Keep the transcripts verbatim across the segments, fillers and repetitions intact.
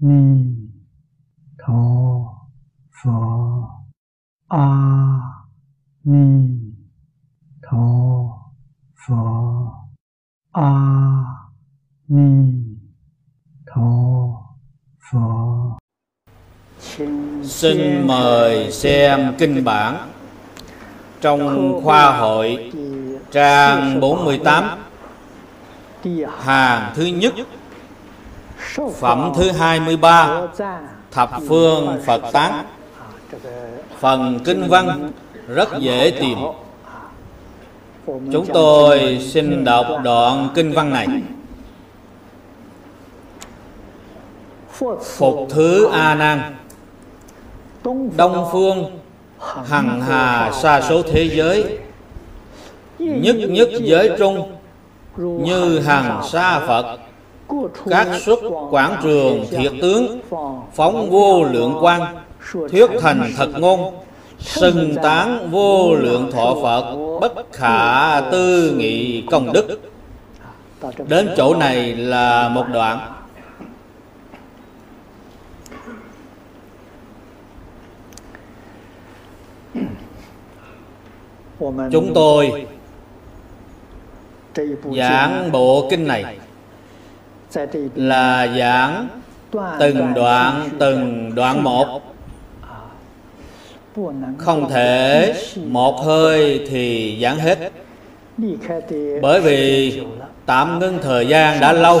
Ni Tho Phật. A Ni Tho Phật. A Ni Tho Phật. Xin mời xem kinh bản trong khoa hội trang bốn mươi tám, hàng thứ nhất, phẩm thứ hai mươi ba, Thập Phương Phật Tán. Phần kinh văn rất dễ tìm. Chúng tôi xin đọc đoạn kinh văn này. Phục thứ A Nan, Đông phương hằng hà sa số thế giới, nhất nhất giới trung, như hằng sa Phật, các xuất quảng trường thiệt tướng, phóng vô lượng quang, thuyết thành thật ngôn, xưng tán vô lượng thọ Phật, bất khả tư nghị công đức. Đến chỗ này là một đoạn. Chúng tôi giảng bộ kinh này là giảng từng đoạn từng đoạn một, không thể một hơi thì giảng hết, bởi vì tạm ngưng thời gian đã lâu.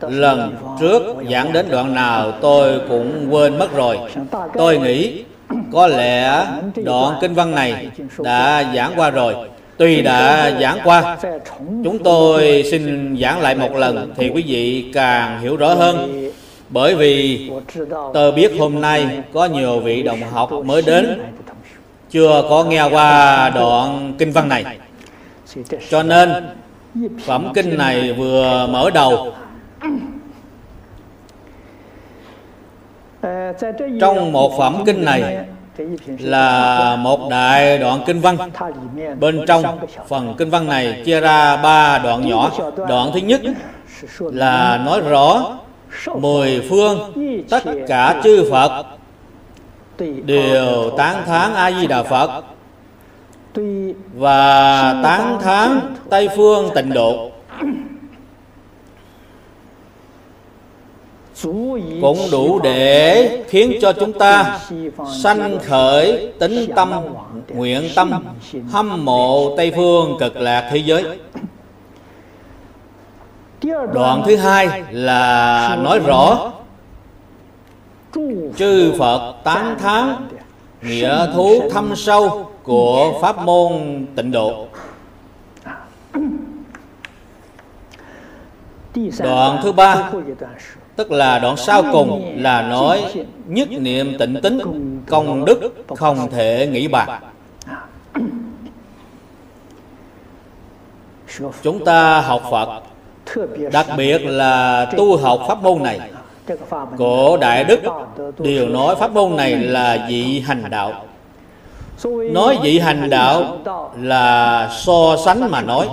Lần trước giảng đến đoạn nào tôi cũng quên mất rồi. Tôi nghĩ có lẽ đoạn kinh văn này đã giảng qua rồi. Tuy đã giảng qua, chúng tôi xin giảng lại một lần thì quý vị càng hiểu rõ hơn. Bởi vì tôi biết hôm nay có nhiều vị đồng học mới đến chưa có nghe qua đoạn kinh văn này, cho nên phẩm kinh này vừa mở đầu, trong một phẩm kinh này là một đại đoạn kinh văn. Bên trong phần kinh văn này chia ra ba đoạn nhỏ. Đoạn thứ nhất là nói rõ mười phương tất cả chư Phật đều tán thán A Di Đà Phật và tán thán Tây Phương Tịnh Độ, cũng đủ để khiến cho chúng ta sanh khởi tính tâm, nguyện tâm hâm mộ Tây Phương Cực Lạc thế giới. Đoạn thứ hai là nói rõ chư Phật tán thán nghĩa thú thâm sâu của pháp môn Tịnh Độ. Đoạn thứ ba, tức là đoạn sau cùng, là nói nhất niệm tịnh tính, công đức không thể nghĩ bạc. Chúng ta học Phật, đặc biệt là tu học pháp môn này, cổ Đại Đức đều nói pháp môn này là dị hành đạo. Nói dị hành đạo là so sánh mà nói,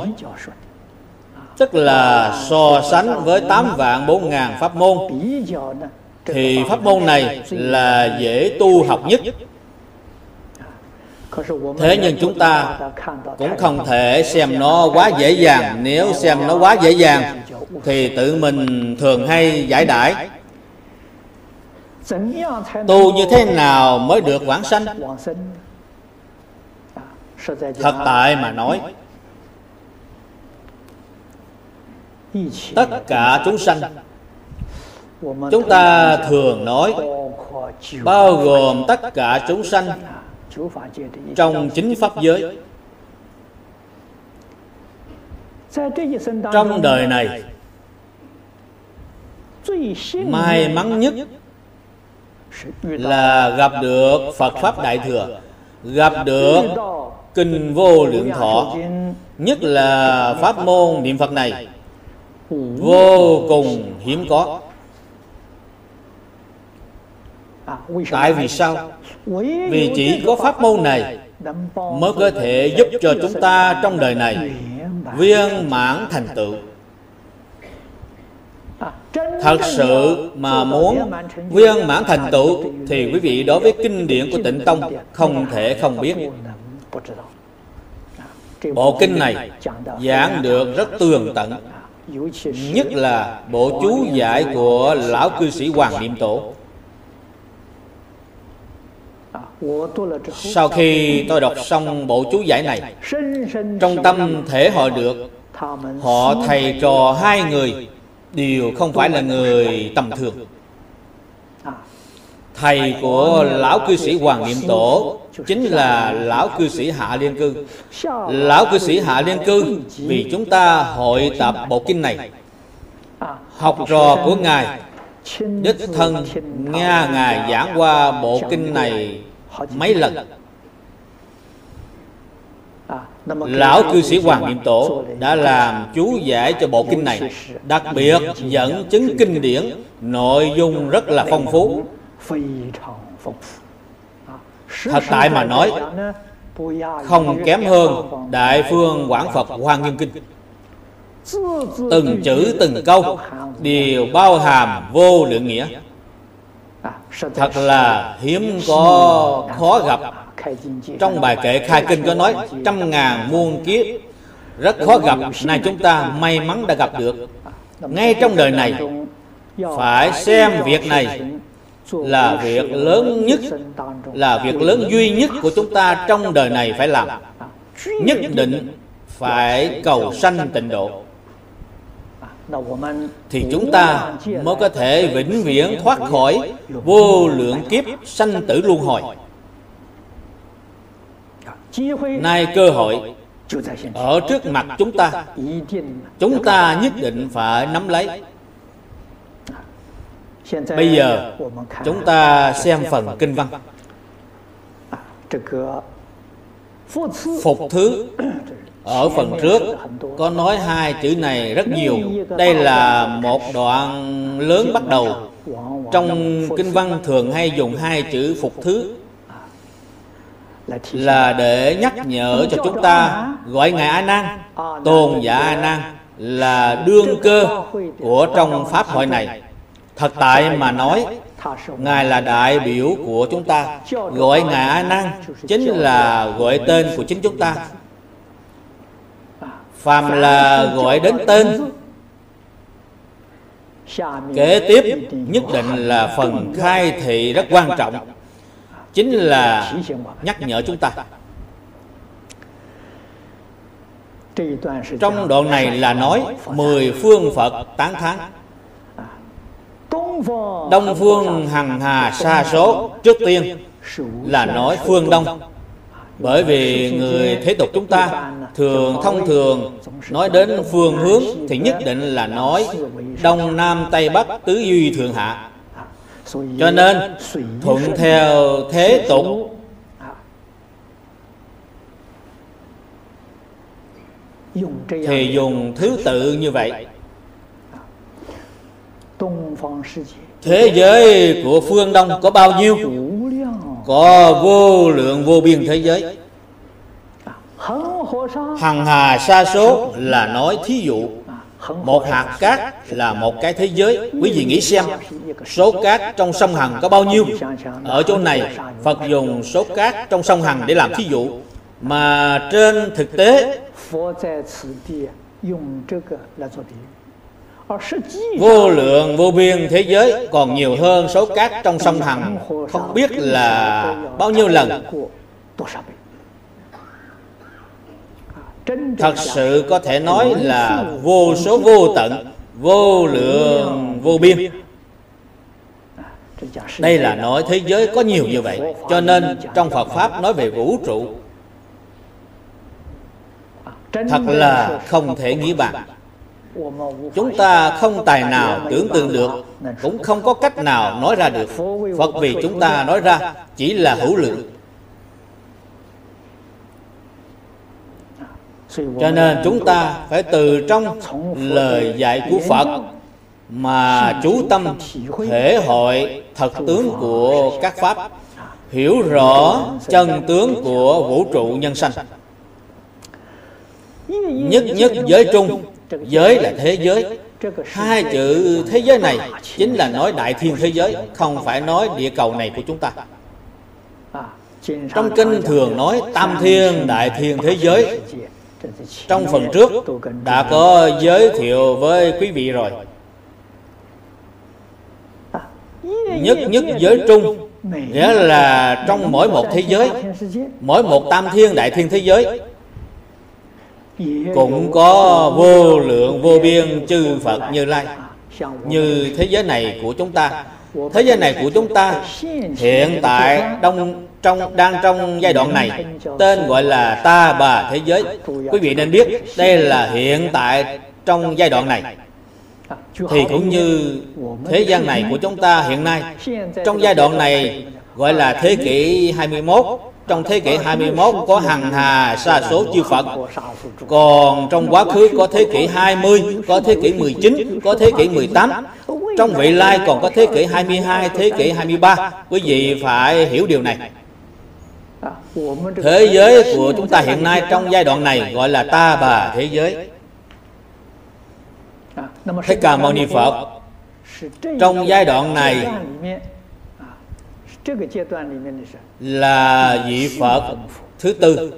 tức là so sánh với tám vạn bốn ngàn pháp môn thì pháp môn này là dễ tu học nhất. Thế nhưng chúng ta cũng không thể xem nó quá dễ dàng. Nếu xem nó quá dễ dàng thì tự mình thường hay giải đãi. Tu như thế nào mới được vãng sanh? Thật tại mà nói, tất cả chúng sanh, chúng ta thường nói bao gồm tất cả chúng sanh trong chính pháp giới. Trong đời này, may mắn nhất là gặp được Phật Pháp Đại Thừa, gặp được Kinh Vô Lượng Thọ, nhất là pháp môn niệm Phật này vô cùng hiếm có. Tại vì sao? Vì chỉ có pháp môn này mới có thể giúp cho chúng ta trong đời này viên mãn thành tựu. Thật sự mà muốn viên mãn thành tựu thì quý vị đối với kinh điển của Tịnh Tông không thể không biết. Bộ kinh này giảng được rất tường tận, nhất là bộ chú giải của lão cư sĩ Hoàng Niệm Tổ. Sau khi tôi đọc xong bộ chú giải này, trong tâm thể hội được họ thầy trò hai người đều không phải là người tầm thường. Thầy của lão cư sĩ Hoàng Niệm Tổ chính là lão cư sĩ Hạ Liên Cư. Lão cư sĩ Hạ Liên Cư vì chúng ta hội tập bộ kinh này, học trò của Ngài đích thân nghe Ngài giảng qua bộ kinh này mấy lần. Lão cư sĩ Hoàng Niệm Tổ đã làm chú giải cho bộ kinh này, đặc biệt dẫn chứng kinh điển, nội dung rất là phong phú. Thật tại mà nói, không kém hơn Đại Phương Quảng Phật Hoa Nghiêm Kinh. Từng chữ từng câu đều bao hàm vô lượng nghĩa, thật là hiếm có, khó gặp. Trong bài kệ khai kinh có nói trăm ngàn muôn kiếp rất khó gặp, nay chúng ta may mắn đã gặp được. Ngay trong đời này phải xem việc này là việc lớn nhất, là việc lớn duy nhất của chúng ta trong đời này phải làm. Nhất định phải cầu sanh tịnh độ thì chúng ta mới có thể vĩnh viễn thoát khỏi vô lượng kiếp sanh tử luân hồi. Nay cơ hội ở trước mặt chúng ta, chúng ta nhất định phải nắm lấy. Bây giờ chúng ta xem phần kinh văn. Phục thứ ở phần trước có nói hai chữ này rất nhiều. Đây là một đoạn lớn bắt đầu. Trong kinh văn thường hay dùng hai chữ phục thứ là để nhắc nhở cho chúng ta, gọi Ngài A Nan, tôn giả A Nan là đương cơ của trong pháp hội này. Thật tại mà nói, Ngài là đại biểu của chúng ta. Gọi Ngài A Nan chính là gọi tên của chính chúng ta. Phàm là gọi đến tên, kế tiếp nhất định là phần khai thị rất quan trọng, chính là nhắc nhở chúng ta. Trong đoạn này là nói mười phương Phật tán thán. Đông phương Hằng Hà Sa Số trước tiên là nói phương Đông. Bởi vì người thế tục chúng ta thường thông thường nói đến phương hướng thì nhất định là nói Đông Nam Tây Bắc tứ duy thượng hạ. Cho nên thuận theo thế tục thì dùng thứ tự như vậy. Thế giới của phương Đông có bao nhiêu? Có vô lượng vô biên thế giới. Hằng hà sa số là nói thí dụ. Một hạt cát là một cái thế giới. Quý vị nghĩ xem, số cát trong sông Hằng có bao nhiêu? Ở chỗ này Phật dùng số cát trong sông Hằng để làm thí dụ, mà trên thực tế vô lượng vô biên thế giới còn nhiều hơn số cát trong sông Hằng không biết là bao nhiêu lần. Thật sự có thể nói là vô số vô tận, vô lượng vô biên. Đây là nói thế giới có nhiều như vậy. Cho nên trong Phật Pháp nói về vũ trụ thật là không thể nghĩ bàn. Chúng ta không tài nào tưởng tượng được, cũng không có cách nào nói ra được. Phật vì chúng ta nói ra chỉ là hữu lượng. Cho nên chúng ta phải từ trong lời dạy của Phật mà chú tâm thể hội thật tướng của các Pháp, hiểu rõ chân tướng của vũ trụ nhân sanh. Nhất nhất giới trung, giới là thế giới, Hai chữ thế giới này chính là nói đại thiên thế giới, không phải nói địa cầu này của chúng ta. Trong kinh thường nói tam thiên đại thiên thế giới. Trong phần trước đã có giới thiệu với quý vị rồi. Nhất nhất giới trung, nghĩa là trong mỗi một thế giới, mỗi một tam thiên đại thiên thế giới cũng có vô lượng vô biên chư Phật Như Lai. Như thế giới này của chúng ta, thế giới này của chúng ta hiện tại đông, trong, đang trong giai đoạn này, tên gọi là Ta Bà Thế Giới. Quý vị nên biết đây là hiện tại trong giai đoạn này. Thì cũng như thế gian này của chúng ta hiện nay, trong giai đoạn này gọi là thế kỷ hai mươi mốt. Trong thế kỷ hai mươi mốt có Hằng Hà Sa Số chư Phật. Còn trong quá khứ có thế kỷ hai mươi, có thế kỷ mười chín, có thế kỷ mười tám. Trong vị lai còn có thế kỷ hai mươi hai, thế kỷ hai mươi ba. Quý vị phải hiểu điều này. Thế giới của chúng ta hiện nay trong giai đoạn này gọi là Ta Bà Thế Giới. Thích Ca Mâu Ni Phật trong giai đoạn này là vị Phật thứ tư,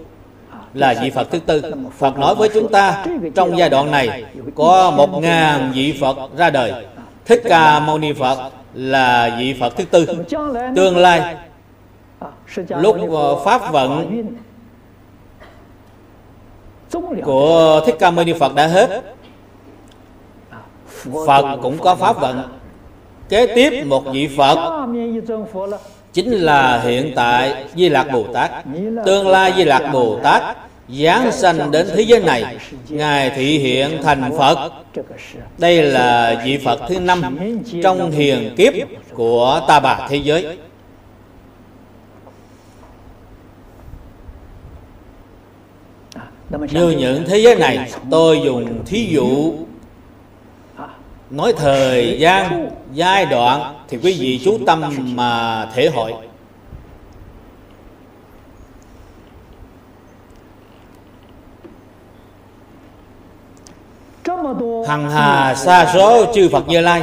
là vị Phật thứ tư. Phật nói với chúng ta trong giai đoạn này có một ngàn vị Phật ra đời. Thích Ca Mâu Ni Phật là vị Phật thứ tư. Tương lai lúc pháp vận của Thích Ca Mâu Ni Phật đã hết, Phật cũng có pháp vận. Kế tiếp một vị Phật chính là hiện tại Di Lạc Bồ Tát. Tương lai Di Lạc Bồ Tát giáng sanh đến thế giới này, Ngài thị hiện thành Phật. Đây là vị Phật thứ năm trong hiền kiếp của Ta Bà Thế Giới. Như những thế giới này, tôi dùng thí dụ nói thời gian, giai đoạn, thì quý vị chú tâm mà thể hội. Hằng Hà Sa Số chư Phật Như Lai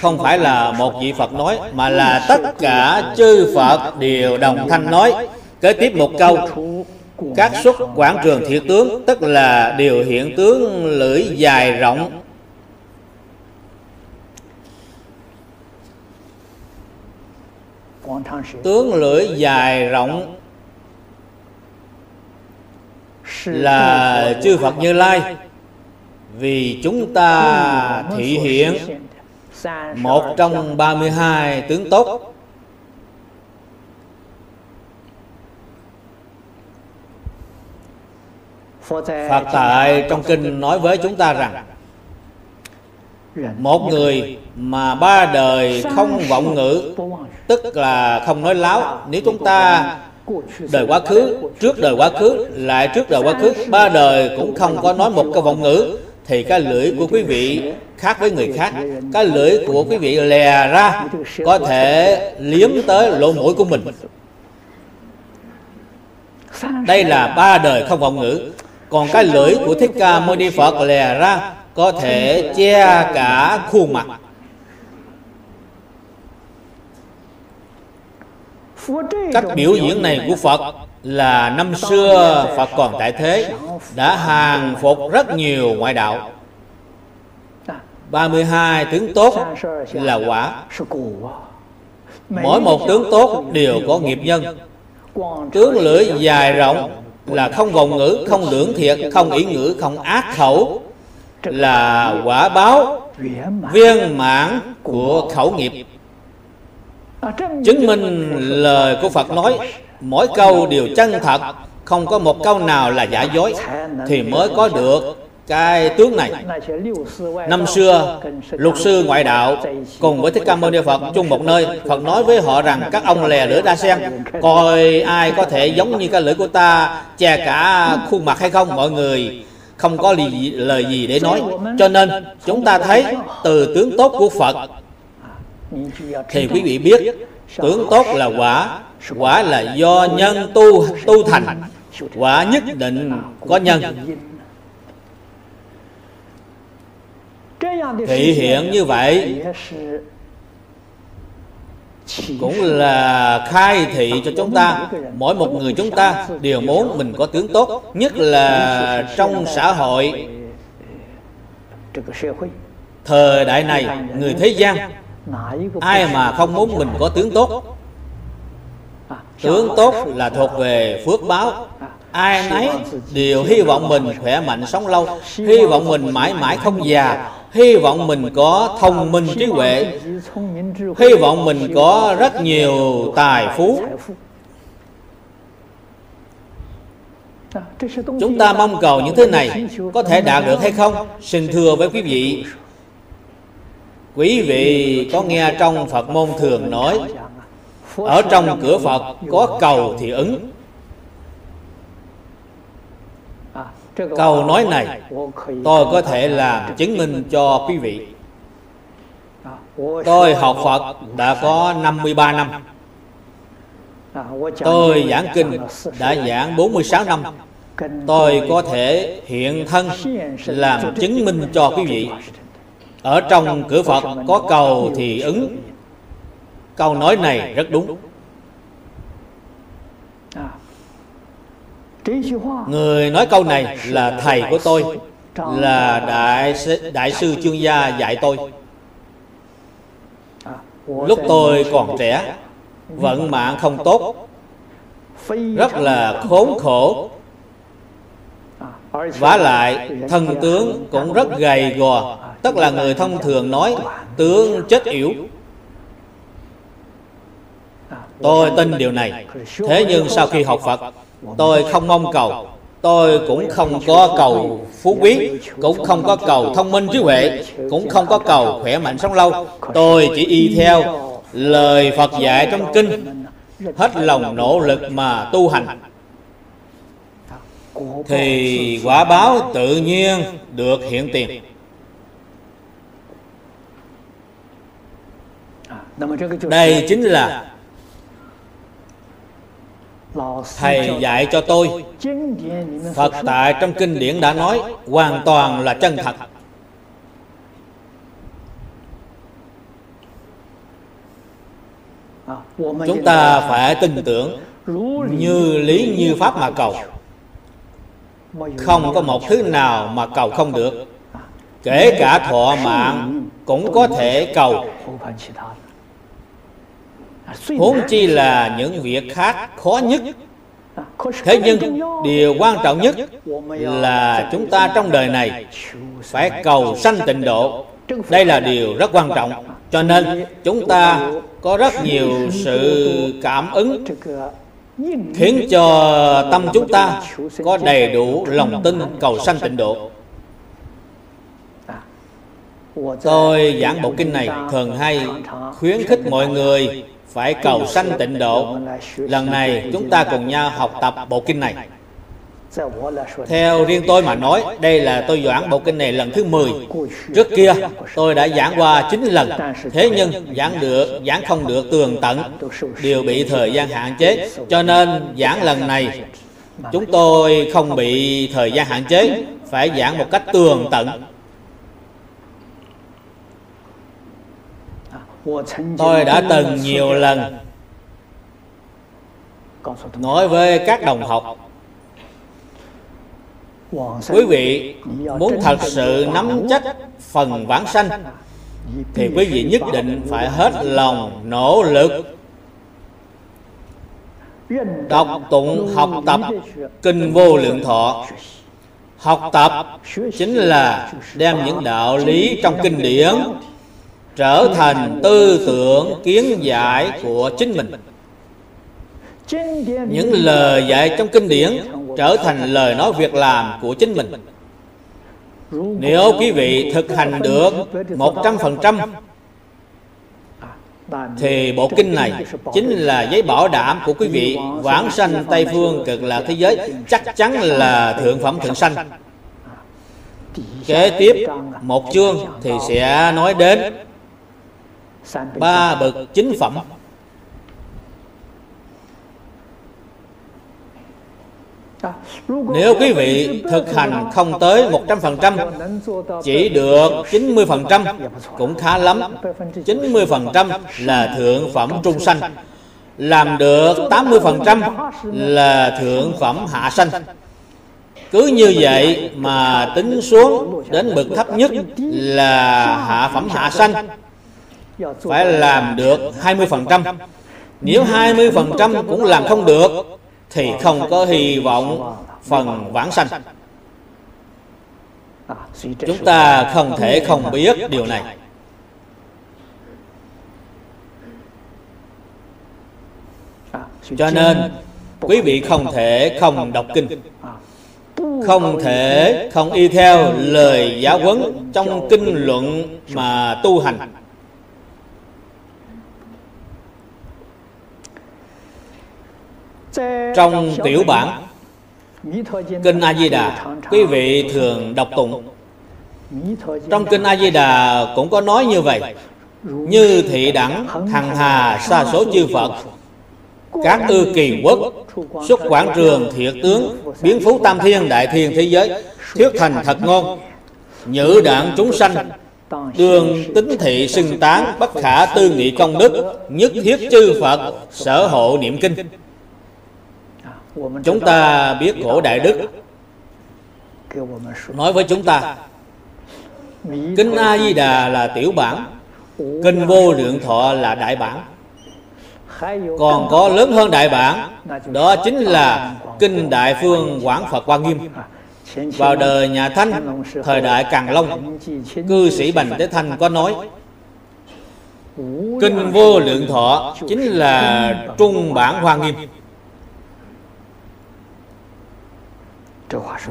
không phải là một vị Phật nói, mà là tất cả chư Phật đều đồng thanh nói. Kế tiếp một câu: các xuất quảng trường thiệt tướng, tức là điều hiện tướng lưỡi dài rộng. Tướng lưỡi dài rộng là chư Phật Như Lai, vì chúng ta thị hiện một trong ba mươi hai tướng tốt. Phật tại trong kinh nói với chúng ta rằng một người mà ba đời không vọng ngữ, tức là không nói láo. Nếu chúng ta đời quá khứ, trước đời quá khứ, lại trước đời quá khứ, ba đời cũng không có nói một câu vọng ngữ, thì cái lưỡi của quý vị khác với người khác. Cái lưỡi của quý vị lè ra có thể liếm tới lỗ mũi của mình. Đây là ba đời không vọng ngữ. Còn cái lưỡi của Thích Ca Mâu Ni Phật lè ra có thể che cả khuôn mặt. Cách biểu diễn này của Phật là năm xưa Phật còn tại thế đã hàng phục rất nhiều ngoại đạo. ba mươi hai tướng tốt là quả. Mỗi một tướng tốt đều có nghiệp nhân. Tướng lưỡi dài rộng là không vọng ngữ, không lưỡng thiệt, không ỷ ngữ, không ác khẩu, là quả báo viên mãn của khẩu nghiệp. Chứng minh lời của Phật nói mỗi câu đều chân thật, không có một câu nào là giả dối, thì mới có được cái tướng này. Năm xưa luật sư ngoại đạo cùng với Thích Ca Mâu Ni Phật chung một nơi, Phật nói với họ rằng các ông lè lưỡi ra xem, coi ai có thể giống như cái lưỡi của ta che cả khuôn mặt hay không. Mọi người không có gì, lời gì để nói. Cho nên chúng ta thấy từ tướng tốt của Phật thì quý vị biết tướng tốt là quả. Quả là do nhân tu tu thành. Quả nhất định có nhân. thị hiện như vậy cũng là khai thị cho chúng ta. Mỗi một người chúng ta đều muốn mình có tướng tốt, nhất là trong xã hội thời đại này, người thế gian, ai mà không muốn mình có tướng tốt? Tướng tốt là thuộc về phước báo. Ai nấy đều hy vọng mình khỏe mạnh sống lâu, hy vọng mình mãi mãi không già, hy vọng mình có thông minh trí huệ, hy vọng mình có rất nhiều tài phú. Chúng ta mong cầu những thứ này có thể đạt được hay không? Xin thưa với quý vị, quý vị có nghe trong Phật môn thường nói, ở trong cửa Phật có cầu thì ứng. Câu nói này tôi có thể làm chứng minh cho quý vị. Tôi học Phật đã có năm mươi ba năm, tôi giảng kinh đã giảng bốn mươi sáu năm. Tôi có thể hiện thân làm chứng minh cho quý vị, ở trong cửa Phật có cầu thì ứng. Câu nói này rất đúng. Người nói câu này là thầy của tôi, là đại sư, đại sư Chương Gia dạy tôi. Lúc tôi còn trẻ, vận mạng không tốt, rất là khốn khổ, vả lại thân tướng cũng rất gầy gò, tức là người thông thường nói tướng chết yểu. Tôi tin điều này. Thế nhưng sau khi học Phật, tôi không mong cầu, tôi cũng không có cầu phú quý, cũng không có cầu thông minh trí huệ, cũng không có cầu khỏe mạnh sống lâu. Tôi chỉ y theo lời Phật dạy trong kinh, hết lòng nỗ lực mà tu hành, thì quả báo tự nhiên được hiện tiền. Đây chính là thầy dạy cho tôi. Phật tại trong kinh điển đã nói, hoàn toàn là chân thật. Chúng ta phải tin tưởng, như lý như pháp mà cầu, không có một thứ nào mà cầu không được. Kể cả thọ mạng cũng có thể cầu, huống chi là những việc khác khó nhất. Thế nhưng điều quan trọng nhất là chúng ta trong đời này phải cầu sanh tịnh độ. Đây là điều rất quan trọng. Cho nên chúng ta có rất nhiều sự cảm ứng, khiến cho tâm chúng ta có đầy đủ lòng tin cầu sanh tịnh độ. Tôi giảng bộ kinh này thường hay khuyến khích mọi người phải cầu sanh tịnh độ. Lần này chúng ta cùng nhau học tập bộ kinh này. Theo riêng tôi mà nói, đây là tôi giảng bộ kinh này lần thứ mười. Trước kia tôi đã giảng qua chín lần. Thế nhưng giảng được, giảng không được tường tận, đều bị thời gian hạn chế. Cho nên giảng lần này chúng tôi không bị thời gian hạn chế, phải giảng một cách tường tận. Tôi đã từng nhiều lần nói với các đồng học, quý vị muốn thật sự nắm chắc phần vãng sanh thì quý vị nhất định phải hết lòng nỗ lực đọc tụng học tập Kinh Vô Lượng Thọ. Học tập chính là đem những đạo lý trong kinh điển trở thành tư tưởng kiến giải của chính mình. Những lời dạy trong kinh điển trở thành lời nói việc làm của chính mình. Nếu quý vị thực hành được một trăm phần trăm thì bộ kinh này chính là giấy bảo đảm của quý vị vãng sanh Tây Phương Cực Lạc thế giới, chắc chắn là thượng phẩm thượng sanh. Kế tiếp một chương thì sẽ nói đến ba bậc chính phẩm. Nếu quý vị thực hành không tới một trăm phần trăm, chỉ được chín mươi phần trăm cũng khá lắm. Chín mươi phần trăm là thượng phẩm trung sanh, làm được tám mươi phần trăm là thượng phẩm hạ sanh. Cứ như vậy mà tính xuống đến bậc thấp nhất là hạ phẩm hạ sanh, phải làm được hai mươi phần trăm. Nếu hai mươi phần trăm cũng làm không được thì không có hy vọng phần vãng sanh. Chúng ta không thể không biết điều này. Cho nên quý vị không thể không đọc kinh, không thể không y theo lời giáo huấn trong kinh luận mà tu hành. Trong tiểu bản Kinh A Di Đà, quý vị thường đọc tụng. Trong Kinh A Di Đà cũng có nói như vậy: như thị đẳng hằng hà sa số chư Phật, các ư kỳ quốc, xuất quảng trường thiệt tướng, biến phú tam thiên đại thiên thế giới, thuyết thành thật ngôn, nhữ đạn chúng sanh, đường tính thị xưng tán, bất khả tư nghị công đức, nhất thiết chư Phật sở hộ niệm kinh. Chúng ta biết cổ đại đức nói với chúng ta, Kinh A Di Đà là tiểu bản, Kinh Vô Lượng Thọ là đại bản, còn có lớn hơn đại bản, đó chính là Kinh Đại Phương Quảng Phật Hoa Nghiêm. Vào đời nhà Thanh, thời đại Càn Long, cư sĩ Bành Tế Thanh có nói, Kinh Vô Lượng Thọ chính là trung bản Hoa Nghiêm.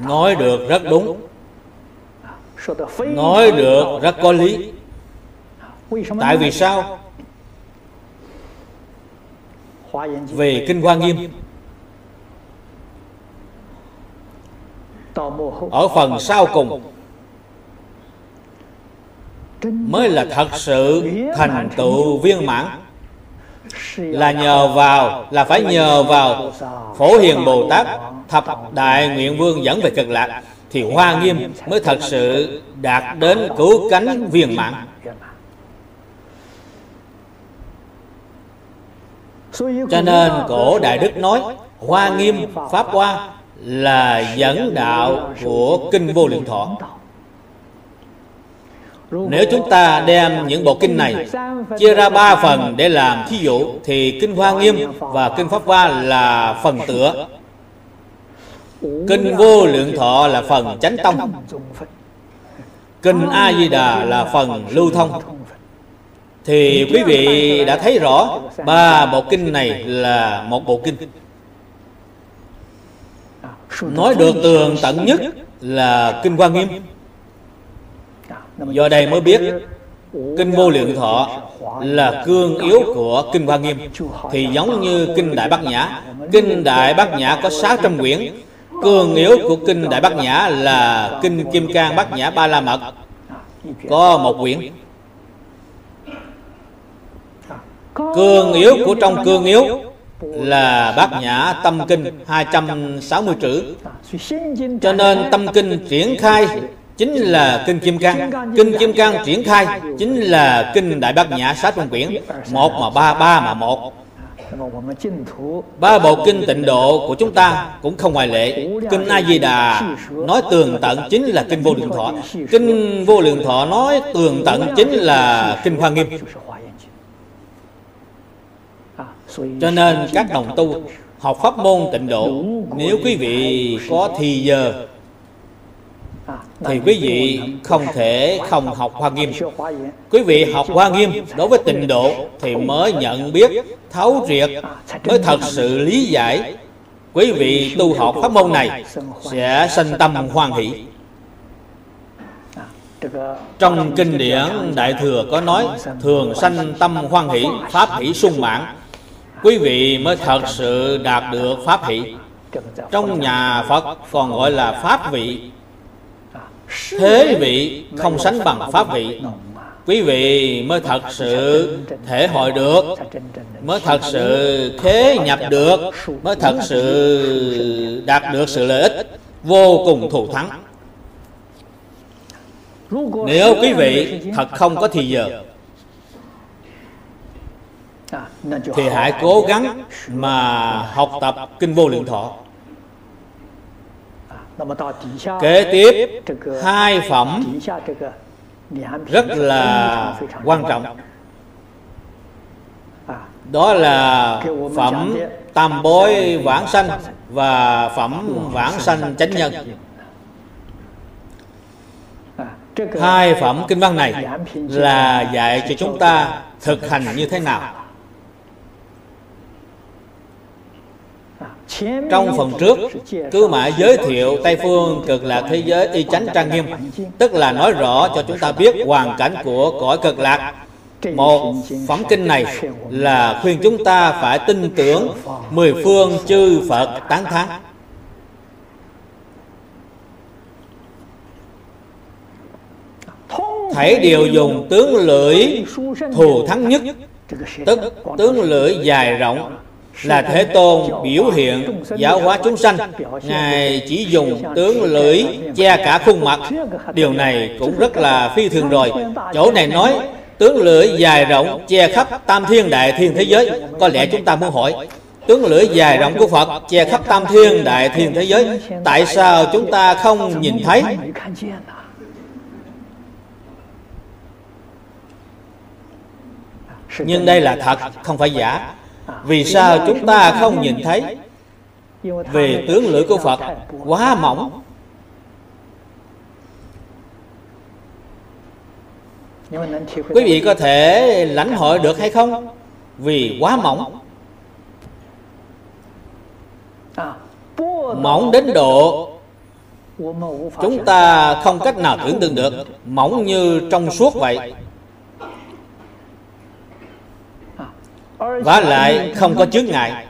Nói được rất đúng, nói được rất có lý. Tại vì sao? Vì Kinh Hoa Nghiêm ở phần sau cùng mới là thật sự thành tựu viên mãn, là nhờ vào, là phải nhờ vào Phổ Hiền Bồ Tát, Thập Đại Nguyện Vương dẫn về cực lạc, thì Hoa Nghiêm mới thật sự đạt đến cứu cánh viên mãn. Cho nên cổ đại đức nói Hoa Nghiêm Pháp Hoa là dẫn đạo của Kinh Vô Lượng Thọ. Nếu chúng ta đem những bộ kinh này chia ra ba phần để làm thí dụ, thì Kinh Hoa Nghiêm và Kinh Pháp Hoa là phần tựa, Kinh Vô Lượng Thọ là phần chánh tông, Kinh A Di Đà là phần lưu thông. Thì quý vị đã thấy rõ ba bộ kinh này là một bộ kinh, nói được tường tận nhất là Kinh Hoa Nghiêm. Do đây mới biết Kinh Vô Lượng Thọ là cương yếu của Kinh Hoa Nghiêm. Thì giống như Kinh Đại Bát Nhã, Kinh Đại Bát Nhã có sáu trăm quyển, cương yếu của Kinh Đại Bát Nhã là Kinh Kim Cang Bát Nhã Ba La Mật, có một quyển. Cương yếu của trong cương yếu là Bát Nhã Tâm Kinh hai trăm sáu mươi chữ. Cho nên Tâm Kinh triển khai chính là Kinh Kim Cang, Kinh Kim Cang triển khai chính là Kinh Đại Bát Nhã sát trong quyển, một mà ba, ba mà một. Ba bộ kinh tịnh độ của chúng ta cũng không ngoại lệ. Kinh A Di Đà nói tường tận chính là Kinh Vô Lượng Thọ, Kinh Vô Lượng Thọ nói tường tận chính là Kinh Hoa Nghiêm. Cho nên các đồng tu học pháp môn tịnh độ, nếu quý vị có thì giờ thì quý vị không thể không học Hoa Nghiêm. Quý vị học Hoa Nghiêm đối với tịnh độ thì mới nhận biết, thấu triệt, mới thật sự lý giải. Quý vị tu học pháp môn này sẽ sanh tâm hoan hỷ. Trong kinh điển Đại Thừa có nói thường sanh tâm hoan hỷ, pháp hỷ sung mãn, quý vị mới thật sự đạt được pháp hỷ. Trong nhà Phật còn gọi là pháp vị. Thế vị không sánh bằng pháp vị. quý vị mới thật sự thể hội được, mới thật sự khế nhập được, mới thật sự đạt được sự lợi ích vô cùng thù thắng. Nếu quý vị thật không có thì giờ thì hãy cố gắng mà học tập Kinh Vô Lượng Thọ. Kế tiếp hai phẩm rất là quan trọng, đó là phẩm Tam Bối Vãng Sanh và phẩm Vãng Sanh Chánh Nhân. Hai phẩm kinh văn này là dạy cho chúng ta thực hành như thế nào. Trong phần trước cứ mãi giới thiệu Tây Phương Cực Lạc thế giới y chánh trang nghiêm, tức là nói rõ cho chúng ta biết hoàn cảnh của cõi cực lạc. Một phẩm kinh này là khuyên chúng ta phải tin tưởng mười phương chư Phật tán thán. Hãy điều dùng tướng lưỡi thù thắng nhất, tức tướng lưỡi dài rộng là Thế Tôn biểu hiện giáo hóa chúng sanh. Ngài chỉ dùng tướng lưỡi che cả khuôn mặt, điều này cũng rất là phi thường rồi. Chỗ này nói tướng lưỡi dài rộng che khắp tam thiên đại thiên thế giới, có lẽ chúng ta muốn hỏi tướng lưỡi dài rộng của Phật che khắp tam thiên đại thiên thế giới, tại sao chúng ta không nhìn thấy? Nhưng đây là thật, không phải giả. Vì sao chúng ta không nhìn thấy? Vì tướng lưỡi của Phật quá mỏng. Quý vị có thể lãnh hội được hay không? Vì quá mỏng. Mỏng đến độ chúng ta không cách nào tưởng tượng được. Mỏng như trong suốt vậy. Vả lại không có chướng ngại,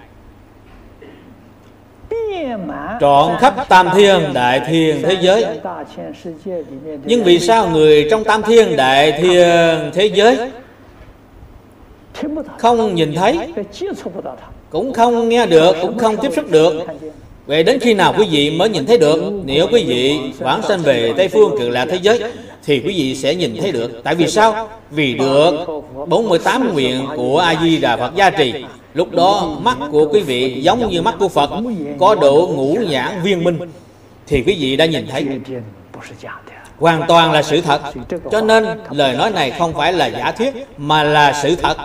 trọn khắp tam thiên đại thiên thế giới. Nhưng vì sao người trong tam thiên đại thiên thế giới không nhìn thấy, cũng không nghe được, cũng không tiếp xúc được? Vậy đến khi nào quý vị mới nhìn thấy được? Nếu quý vị vãng sanh về Tây Phương Cực Lạc thế giới thì quý vị sẽ nhìn thấy được. Tại vì sao? Vì được bốn mươi tám nguyện của A Di Đà Phật gia trì. Lúc đó mắt của quý vị giống như mắt của Phật, có độ ngũ nhãn viên minh, thì quý vị đã nhìn thấy, hoàn toàn là sự thật. Cho nên lời nói này không phải là giả thuyết mà là sự thật.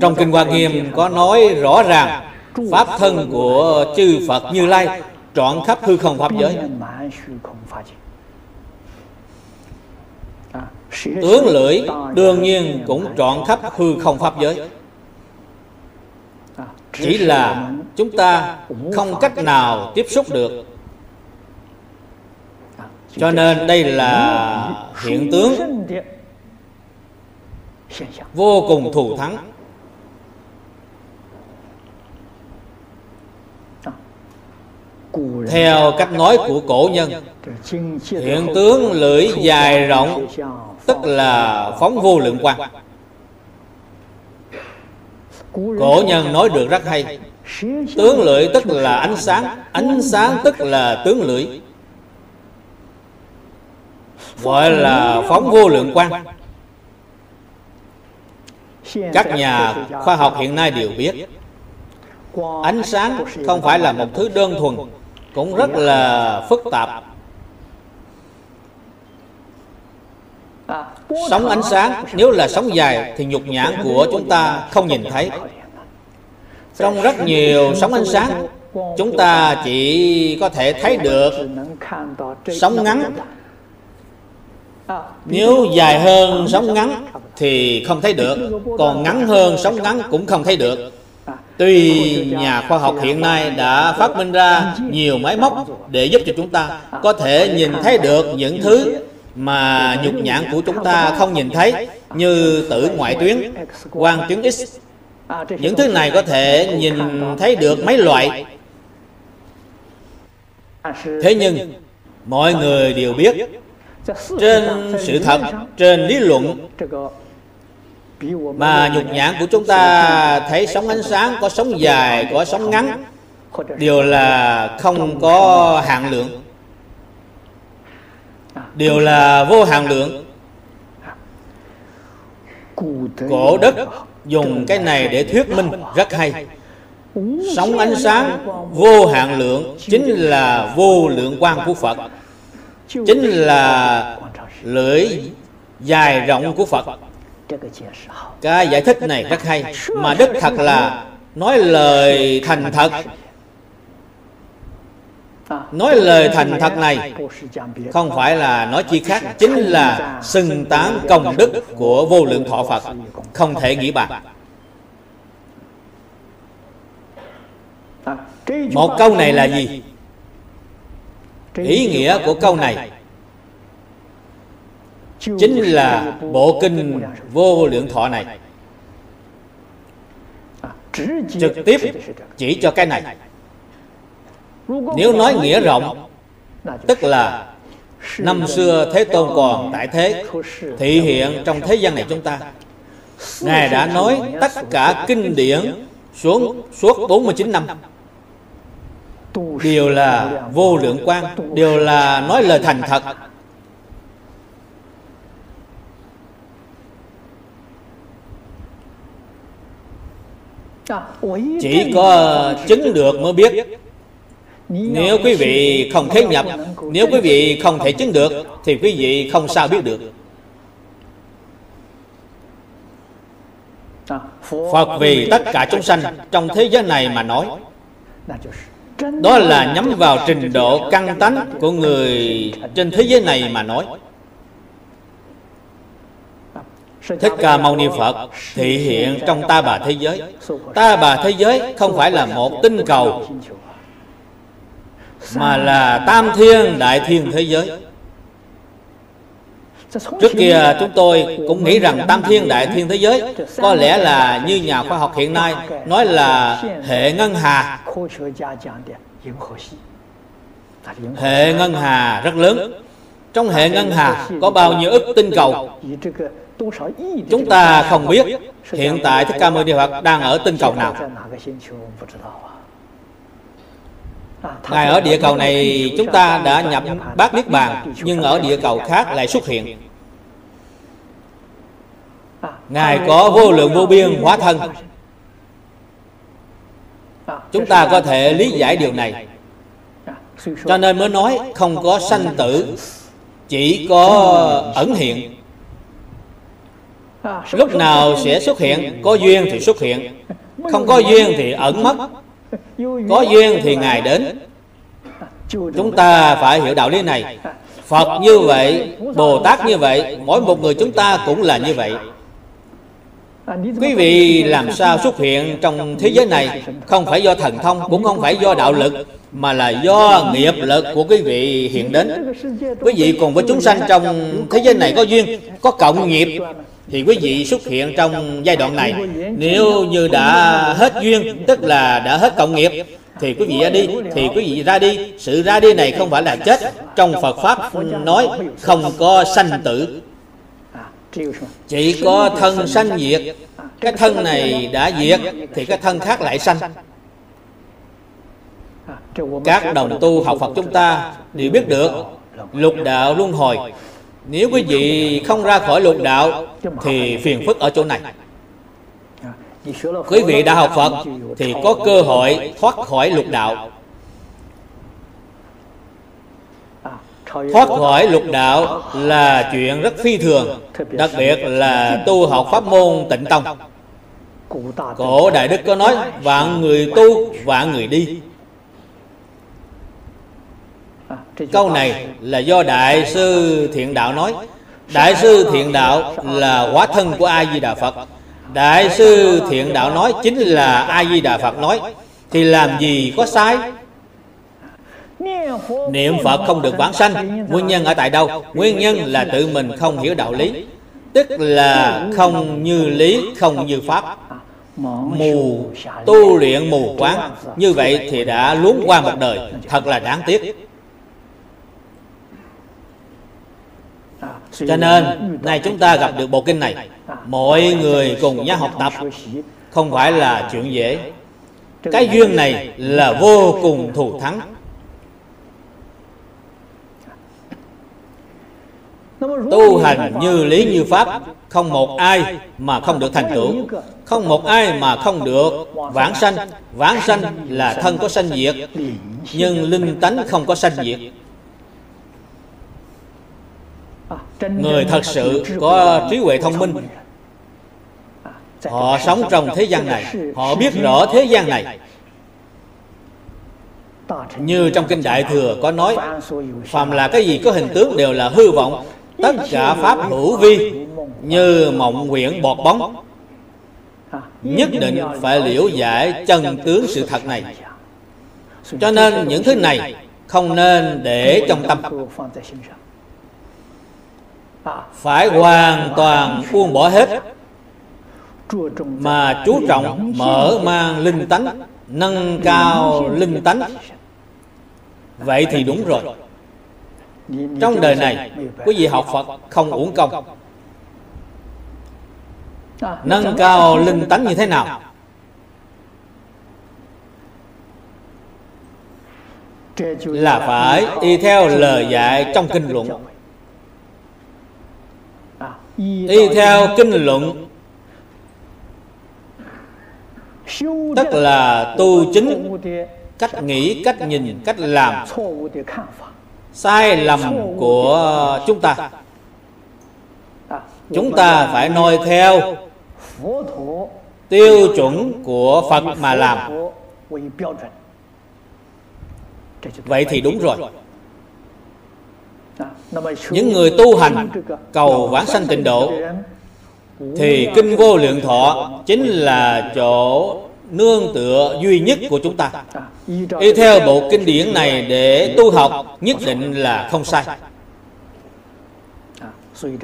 Trong Kinh Hoa Nghiêm có nói rõ ràng pháp thân của chư Phật Như Lai trọn khắp hư không pháp giới. Tướng lưỡi đương nhiên cũng trọn khắp hư không pháp giới. Chỉ là chúng ta không cách nào tiếp xúc được. Cho nên đây là hiện tướng vô cùng thù thắng. Theo cách nói của cổ nhân, hiện tướng lưỡi dài rộng tức là phóng vô lượng quang. Cổ nhân nói được rất hay. Tướng lưỡi tức là ánh sáng, ánh sáng tức là tướng lưỡi, gọi là phóng vô lượng quang. Các nhà khoa học hiện nay đều biết ánh sáng không phải là một thứ đơn thuần, cũng rất là phức tạp. Sóng ánh sáng nếu là sóng dài thì nhục nhãn của chúng ta không nhìn thấy. Trong rất nhiều sóng ánh sáng, chúng ta chỉ có thể thấy được sóng ngắn. Nếu dài hơn sóng ngắn thì không thấy được, còn ngắn hơn sóng ngắn cũng không thấy được. Tuy nhà khoa học hiện nay đã phát minh ra nhiều máy móc để giúp cho chúng ta có thể nhìn thấy được những thứ mà nhục nhãn của chúng ta không nhìn thấy, như tử ngoại tuyến, quang tuyến X. Những thứ này có thể nhìn thấy được mấy loại. Thế nhưng mọi người đều biết trên sự thật, trên lý luận mà nhục nhãn của chúng ta thấy sóng ánh sáng, có sóng dài, có sóng ngắn, điều là không có hạn lượng, điều là vô hạn lượng. Cổ đức dùng cái này để thuyết minh rất hay. Sóng ánh sáng vô hạn lượng chính là vô lượng quang của Phật, chính là lưỡi dài rộng của Phật. Cái giải thích này rất hay, mà đức thật là nói lời thành thật. Nói lời thành thật này không phải là nói chi khác, chính là xưng tán công đức của vô lượng thọ Phật, không thể nghĩ bàn. Một câu này là gì? Ý nghĩa của câu này chính là bộ kinh vô lượng thọ này trực tiếp chỉ cho cái này. Nếu nói nghĩa rộng, tức là năm xưa Thế Tôn còn tại thế, thị hiện trong thế gian này chúng ta, Ngài đã nói tất cả kinh điển xuống suốt bốn mươi chín năm đều là vô lượng quang, đều là nói lời thành thật. Chỉ có chứng được mới biết. Nếu quý vị không thế nhập, nếu quý vị không thể chứng được, thì quý vị không sao biết được. Phật vì tất cả chúng sanh trong thế giới này mà nói, đó là nhắm vào trình độ căn tánh của người trên thế giới này mà nói. Thích Ca Mâu Ni Phật thị hiện trong Ta Bà Thế Giới. Ta Bà Thế Giới không phải là một tinh cầu, mà là Tam Thiên Đại Thiên Thế Giới. Trước kia chúng tôi cũng nghĩ rằng Tam Thiên Đại Thiên Thế Giới có lẽ là như nhà khoa học hiện nay nói là hệ ngân hà. Hệ ngân hà rất lớn. Trong hệ ngân hà có bao nhiêu ức tinh cầu chúng ta không biết. Hiện tại Thích Ca Mâu Ni Phật đang ở tinh cầu nào? Ngài ở địa cầu này chúng ta đã nhập Bát Niết Bàn, nhưng ở địa cầu khác lại xuất hiện. Ngài có vô lượng vô biên hóa thân. Chúng ta có thể lý giải điều này, cho nên mới nói không có sanh tử, chỉ có ẩn hiện. Lúc nào sẽ xuất hiện? Có duyên thì xuất hiện, không có duyên thì ẩn mất. Có duyên thì Ngài đến. Chúng ta phải hiểu đạo lý này. Phật như vậy, Bồ Tát như vậy, mỗi một người chúng ta cũng là như vậy. Quý vị làm sao xuất hiện trong thế giới này? Không phải do thần thông, cũng không phải do đạo lực, mà là do nghiệp lực của quý vị hiện đến. Quý vị cùng với chúng sanh trong thế giới này có duyên, có cộng nghiệp, thì quý vị xuất hiện trong giai đoạn này. Nếu như đã hết duyên, tức là đã hết cộng nghiệp, thì quý vị ra đi. Thì quý vị ra đi, sự ra đi này không phải là chết. Trong Phật Pháp nói không có sanh tử, chỉ có thân sanh diệt. Cái thân này đã diệt thì cái thân khác lại sanh. Các đồng tu học Phật chúng ta đều biết được lục đạo luân hồi. Nếu quý vị không ra khỏi lục đạo thì phiền phức ở chỗ này. Quý vị đã học Phật thì có cơ hội thoát khỏi lục đạo. Thoát khỏi lục đạo là chuyện rất phi thường, đặc biệt là tu học pháp môn Tịnh Tông. Cổ Đại Đức có nói vạn người tu, vạn người đi. Câu này là do Đại Sư Thiện Đạo nói. Đại Sư Thiện Đạo là hóa thân của A Di Đà Phật. Đại Sư Thiện Đạo nói chính là A Di Đà Phật nói, thì làm gì có sai. Niệm Phật không được vãng sanh, nguyên nhân ở tại đâu? Nguyên nhân là tự mình không hiểu đạo lý, tức là không như lý, không như pháp, mù tu luyện mù quáng. Như vậy thì đã luống qua một đời, thật là đáng tiếc. Cho nên nay chúng ta gặp được bộ kinh này, mọi người cùng nhau học tập không phải là chuyện dễ. Cái duyên này là vô cùng thù thắng. Tu hành như lý như pháp, không một ai mà không được thành tựu, không một ai mà không được vãng sanh. Vãng sanh là thân có sanh diệt, nhưng linh tánh không có sanh diệt. Người thật sự có trí huệ thông minh, họ sống trong thế gian này, họ biết rõ thế gian này. Như trong Kinh Đại Thừa có nói, phàm là cái gì có hình tướng đều là hư vọng, tất cả pháp hữu vi như mộng huyễn bọt bóng. Nhất định phải liễu giải chân tướng sự thật này. Cho nên những thứ này không nên để trong tâm, phải hoàn toàn buông bỏ hết, mà chú trọng mở mang linh tánh, nâng cao linh tánh. Vậy thì đúng rồi. Trong đời này quý vị học Phật không uổng công. Nâng cao linh tánh như thế nào? Là phải y theo lời dạy trong kinh luận, y theo kinh luận, tức là tu chính cách nghĩ, cách nhìn, cách làm sai lầm của chúng ta. Chúng ta phải noi theo tiêu chuẩn của Phật mà làm. Vậy thì đúng rồi. Những người tu hành cầu vãng sanh tịnh độ thì Kinh Vô Lượng Thọ chính là chỗ nương tựa duy nhất của chúng ta. Y theo bộ kinh điển này để tu học nhất định là không sai.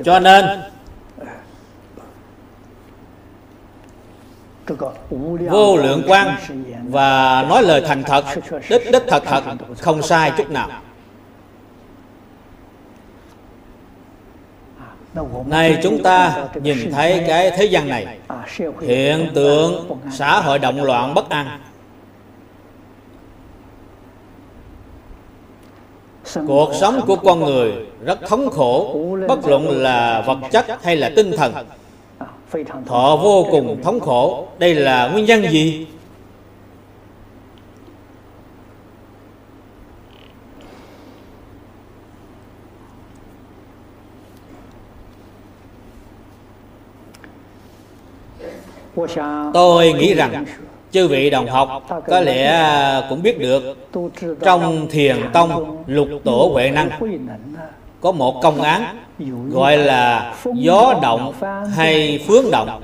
Cho nên Vô Lượng Quang và nói lời thành thật, đích đích thật thật, không sai chút nào. Nay chúng ta nhìn thấy cái thế gian này, hiện tượng xã hội động loạn bất an, cuộc sống của con người rất thống khổ, bất luận là vật chất hay là tinh thần, họ vô cùng thống khổ. Đây là nguyên nhân gì? Tôi nghĩ rằng chư vị đồng học có lẽ cũng biết được, trong Thiền Tông Lục Tổ Huệ Năng có một công án gọi là gió động hay phướng động.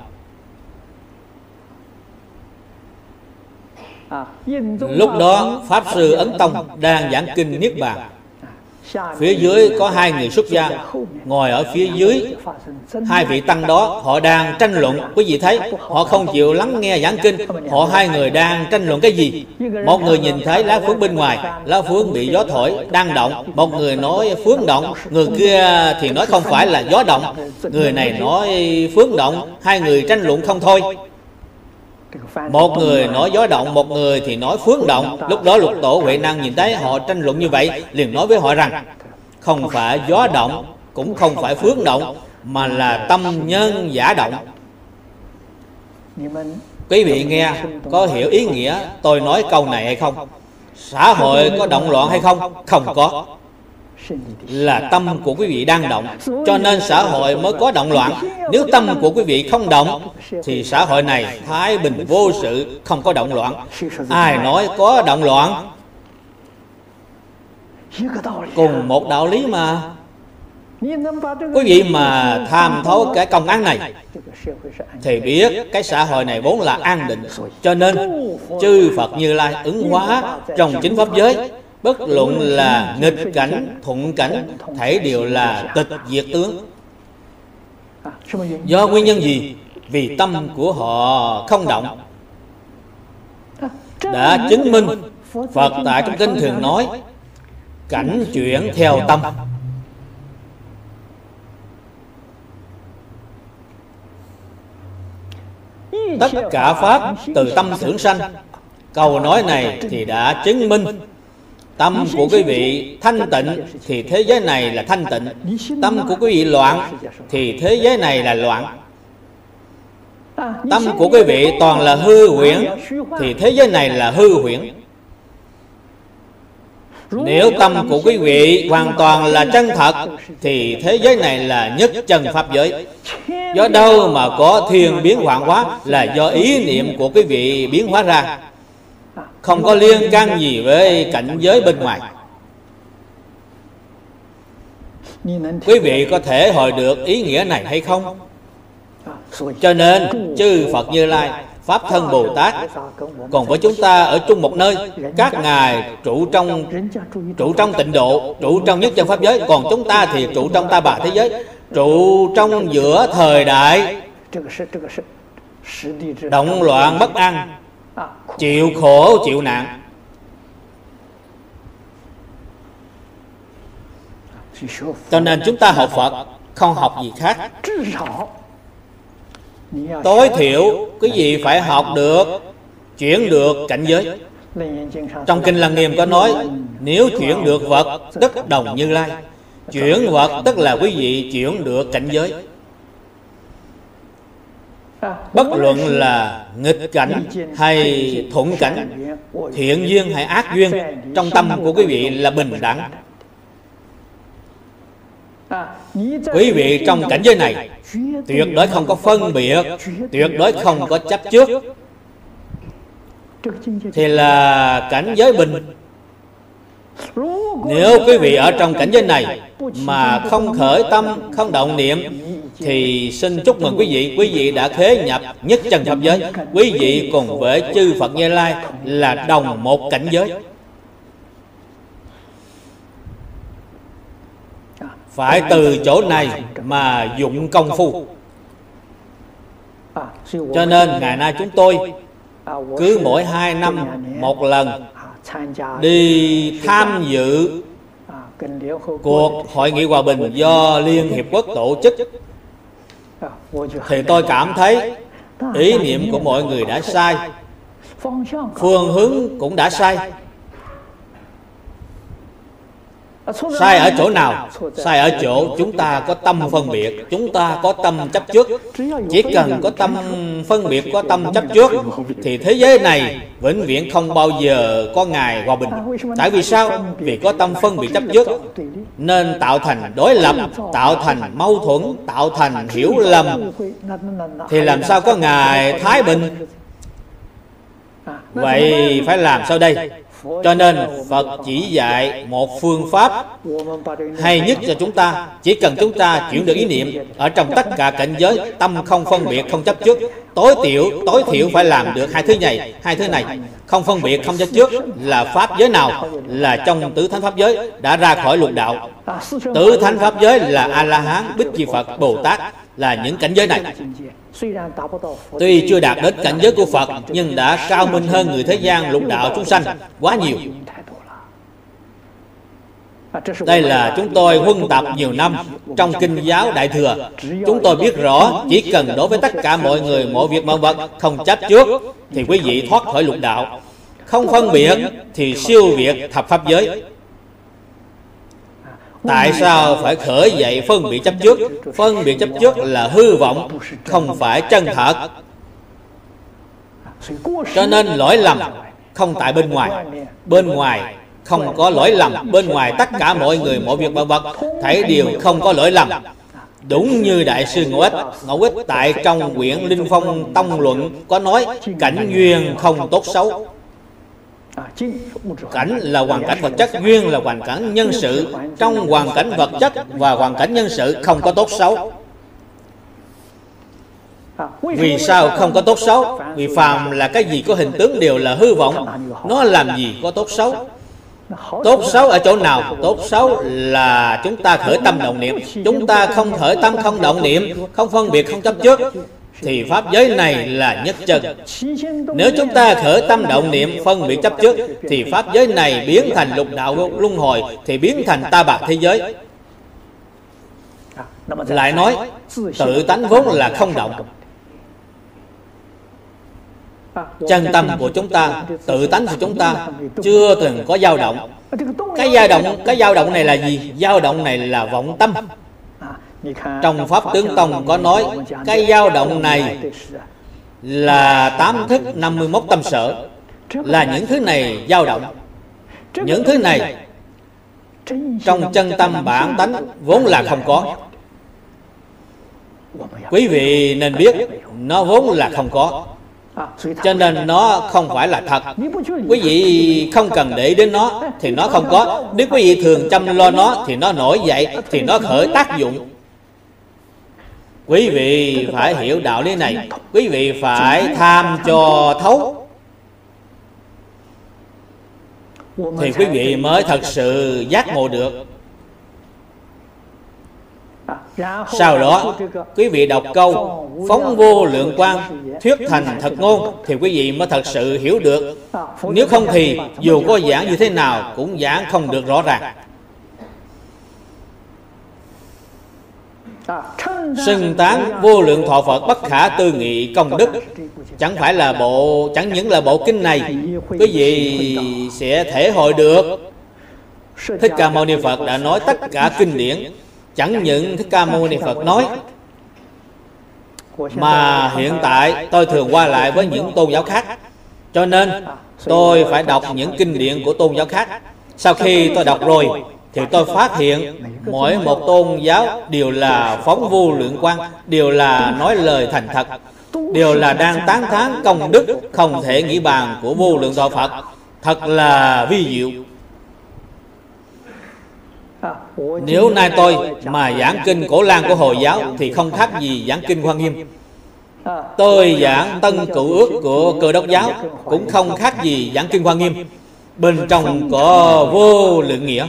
Lúc đó Pháp Sư Ấn Tông đang giảng Kinh Niết Bàn, phía dưới có hai người xuất gia ngồi ở phía dưới. Hai vị tăng đó họ đang tranh luận. Quý vị thấy họ không chịu lắng nghe giảng kinh. Họ hai người đang tranh luận cái gì? Một người nhìn thấy lá phướng bên ngoài, lá phướng bị gió thổi đang động. Một người nói phướng động, người kia thì nói không phải là gió động, người này nói phướng động. Hai người tranh luận không thôi. Một người nói gió động, một người thì nói phướng động. Lúc đó Lục Tổ Huệ Năng nhìn thấy họ tranh luận như vậy, liền nói với họ rằng không phải gió động, cũng không phải phướng động, mà là tâm nhân giả động. Quý vị nghe có hiểu ý nghĩa tôi nói câu này hay không? Xã hội có động loạn hay không? Không có. Là tâm của quý vị đang động, cho nên xã hội mới có động loạn. Nếu tâm của quý vị không động thì xã hội này thái bình vô sự, không có động loạn. Ai nói có động loạn? Cùng một đạo lý mà. Quý vị mà tham thấu cái công án này thì biết cái xã hội này vốn là an định. Cho nên chư Phật Như Lai ứng hóa trong chính pháp giới, bất luận là nghịch cảnh, thuận cảnh, thảy đều là tịch diệt tướng. Do nguyên nhân gì? Vì tâm của họ không động. Đã chứng minh Phật tại trong kinh thường nói cảnh chuyển theo tâm. tất cả pháp từ tâm tưởng sanh. Câu nói này thì đã chứng minh tâm của quý vị thanh tịnh thì thế giới này là thanh tịnh, tâm của quý vị loạn thì thế giới này là loạn, tâm của quý vị toàn là hư huyễn thì thế giới này là hư huyễn. Nếu tâm của quý vị hoàn toàn là chân thật thì thế giới này là nhất chân pháp giới. Do đâu mà có thiên biến hoạn hóa, là do ý niệm của quý vị biến hóa ra, không có liên can gì với cảnh giới bên ngoài. Quý vị có thể hồi được ý nghĩa này hay không? Cho nên chư Phật Như Lai, Pháp Thân Bồ Tát còn với chúng ta ở chung một nơi. Các ngài trụ trong trụ trong tịnh độ, trụ trong nhất chân pháp giới, còn chúng ta thì trụ trong Ta Bà thế giới, trụ trong giữa thời đại động loạn bất an, chịu khổ chịu nạn. Cho nên chúng ta học Phật không học gì khác. Tối thiểu quý vị phải học được, chuyển được cảnh giới. Trong Kinh Lăng Nghiêm có nói, nếu chuyển được vật tức đồng Như Lai. Chuyển vật tức là quý vị chuyển được cảnh giới, bất luận là nghịch cảnh hay thuận cảnh, thiện duyên hay ác duyên, trong tâm của quý vị là bình đẳng. Quý vị trong cảnh giới này tuyệt đối không có phân biệt, tuyệt đối không có chấp trước, thì là cảnh giới bình. Nếu quý vị ở trong cảnh giới này mà không khởi tâm, không động niệm, thì xin chúc mừng quý vị, quý vị đã khế nhập nhất chân pháp giới. Quý vị cùng với chư Phật Như Lai là đồng một cảnh giới. Phải từ chỗ này mà dụng công phu. Cho nên ngày nay chúng tôi cứ mỗi hai năm một lần đi tham dự cuộc hội nghị hòa bình do Liên Hiệp Quốc tổ chức, thì tôi cảm thấy ý niệm của mọi người đã sai, phương hướng cũng đã sai. Sai ở chỗ nào? Sai ở chỗ chúng ta có tâm phân biệt, chúng ta có tâm chấp trước. Chỉ cần có tâm phân biệt, có tâm chấp trước, thì thế giới này vĩnh viễn không bao giờ có ngày hòa bình. Tại vì sao? Vì có tâm phân biệt chấp trước, nên tạo thành đối lập, tạo thành mâu thuẫn, tạo thành hiểu lầm, thì làm sao có ngày thái bình. Vậy phải làm sao đây? Cho nên Phật chỉ dạy một phương pháp hay nhất cho chúng ta. Chỉ cần chúng ta chuyển được ý niệm, ở trong tất cả cảnh giới tâm không phân biệt, không chấp trước. Tối thiểu, tối thiểu phải làm được hai thứ này. Hai thứ này không phân biệt, không chấp trước là pháp giới nào? Là trong tứ thánh pháp giới đã ra khỏi luận đạo. Tứ thánh pháp giới là A La Hán, Bích Chi Phật, Bồ Tát, là những cảnh giới này. Tuy chưa đạt đến cảnh giới của Phật, nhưng đã cao minh hơn người thế gian lục đạo chúng sanh quá nhiều. Đây là chúng tôi huân tập nhiều năm trong Kinh giáo Đại Thừa. Chúng tôi biết rõ, chỉ cần đối với tất cả mọi người, mọi việc, mọi vật không chấp trước, thì quý vị thoát khỏi lục đạo. Không phân biệt thì siêu việt thập pháp giới. Tại sao phải khởi dậy phân biệt chấp trước? Phân biệt chấp trước là hư vọng, không phải chân thật. Cho nên lỗi lầm không tại bên ngoài. Bên ngoài không có lỗi lầm. Bên ngoài tất cả mọi người, mọi việc, mọi vật, thấy điều không có lỗi lầm. Đúng như Đại sư Ngũ Ích, Ngũ Ích tại trong quyển Linh Phong Tông Luận có nói, cảnh duyên không tốt xấu. Cảnh là hoàn cảnh vật chất, duyên là hoàn cảnh nhân sự. Trong hoàn cảnh vật chất và hoàn cảnh nhân sự không có tốt xấu. Vì sao không có tốt xấu? Vì phàm là cái gì có hình tướng đều là hư vọng, nó làm gì có tốt xấu. Tốt xấu ở chỗ nào? Tốt xấu là chúng ta khởi tâm động niệm. Chúng ta không khởi tâm, không động niệm, không phân biệt, không chấp trước, thì pháp giới này là nhất chân. Nếu chúng ta khởi tâm động niệm, phân biệt chấp trước, thì pháp giới này biến thành lục đạo luân hồi, thì biến thành Ta Bà thế giới. Lại nói, tự tánh vốn là không động. Chân tâm của chúng ta, tự tánh của chúng ta chưa từng có dao động. Cái dao động, cái dao động này là gì? Dao động này là vọng tâm. Trong Pháp Tướng Tông có nói cái dao động này là tám thức năm mươi mốt tâm sở. Là những thứ này dao động. Những thứ này trong chân tâm bản tánh vốn là không có. Quý vị nên biết nó vốn là không có, cho nên nó không phải là thật. Quý vị không cần để đến nó thì nó không có. Nếu quý vị thường chăm lo nó thì nó nổi dậy, thì nó khởi tác dụng. Quý vị phải hiểu đạo lý này. Quý vị phải tham cho thấu thì quý vị mới thật sự giác ngộ được. Sau đó quý vị đọc câu phóng vô lượng quang, thuyết thành thật ngôn, thì quý vị mới thật sự hiểu được. Nếu không thì dù có giảng như thế nào cũng giảng không được rõ ràng. Xưng tán vô lượng thọ Phật bất khả tư nghị công đức. Chẳng phải là bộ, chẳng những là bộ kinh này quý vị sẽ thể hội được. Thích Ca Mâu Ni Phật đã nói tất cả kinh điển. Chẳng những Thích Ca Mâu Ni Phật nói, mà hiện tại tôi thường qua lại với những tôn giáo khác, cho nên tôi phải đọc những kinh điển của tôn giáo khác. Sau khi tôi đọc rồi thì tôi phát hiện mỗi một tôn giáo đều là phóng vô lượng quang, đều là nói lời thành thật, đều là đang tán thán công đức không thể nghĩ bàn của vô lượng thọ Phật. Thật là vi diệu. Nếu nay tôi mà giảng kinh Cổ Lan của Hồi giáo thì không khác gì giảng kinh Hoa Nghiêm. Tôi giảng Tân Cựu Ước của Cơ Đốc giáo cũng không khác gì giảng kinh Hoa Nghiêm. Bên trong có vô lượng nghĩa.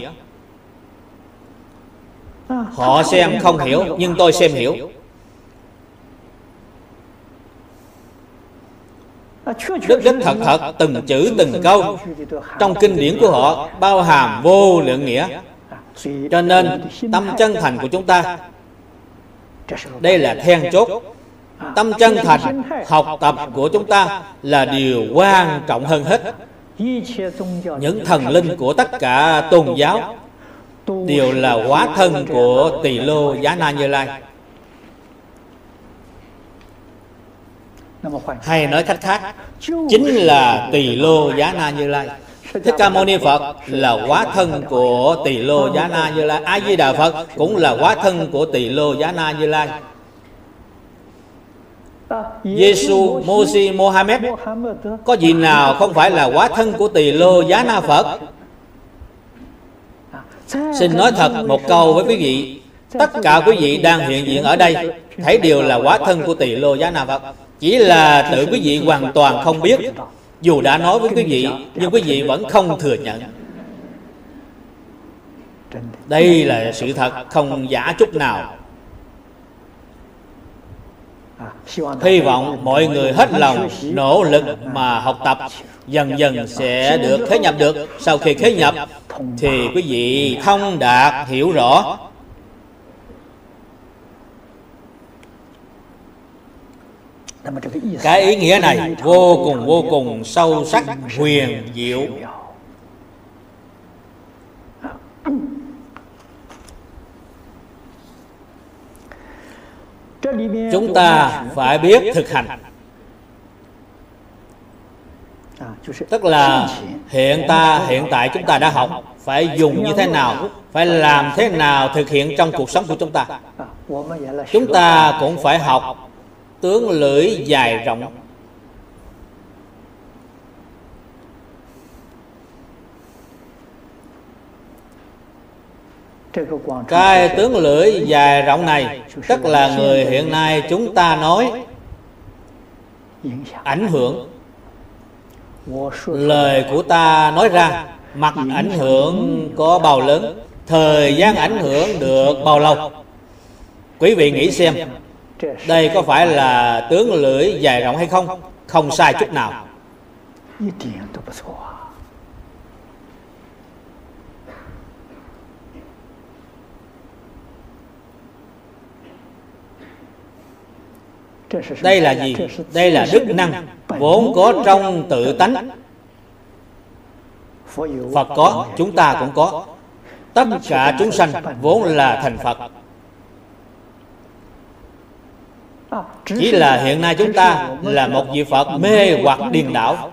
Họ xem không hiểu nhưng tôi xem hiểu. Đích đích thật thật, từng chữ từng câu trong kinh điển của họ bao hàm vô lượng nghĩa. Cho nên tâm chân thành của chúng ta, đây là then chốt. Tâm chân thành học tập của chúng ta là điều quan trọng hơn hết. Những thần linh của tất cả tôn giáo đều là hóa thân của Tỳ Lô Giá Na Như Lai. Hay nói cách khác, chính là Tỳ Lô Giá Na Như Lai. Thích Ca Mâu Ni Phật là hóa thân của Tỳ Lô Giá Na Như Lai. A Di Đà Phật cũng là hóa thân của Tỳ Lô Giá Na Như Lai. Giê-xu, Mô-si, Mohammed có gì nào không phải là hóa thân của Tỳ Lô Giá Na Phật? Xin nói thật một câu với quý vị, tất cả quý vị đang hiện diện ở đây thấy đều là hóa thân của Tỳ Lô Giá Na Phật. Chỉ là tự quý vị hoàn toàn không biết. Dù đã nói với quý vị nhưng quý vị vẫn không thừa nhận. Đây là sự thật, không giả chút nào. Hy vọng mọi người hết lòng nỗ lực mà học tập, dần dần sẽ được khế nhập được. Sau khi khế nhập thì quý vị thông đạt hiểu rõ. Cái ý nghĩa này vô cùng vô cùng sâu sắc, huyền diệu. Chúng ta phải biết thực hành. Tức là hiện ta hiện tại chúng ta đã học, phải dùng như thế nào, phải làm thế nào thực hiện trong cuộc sống của chúng ta. Chúng ta cũng phải học tướng lưỡi dài rộng. Cái tướng lưỡi dài rộng này, tức là người hiện nay chúng ta nói ảnh hưởng. Lời của ta nói ra, mặt ảnh hưởng có bao lớn, thời gian ảnh hưởng được bao lâu. Quý vị nghĩ xem, đây có phải là tướng lưỡi dài rộng hay không? Không sai chút nào. Đây là gì? Đây là đức năng vốn có trong tự tánh. Phật có, chúng ta cũng có. Tất cả chúng sanh vốn là thành Phật. Chỉ là hiện nay chúng ta là một vị Phật mê hoặc điên đảo.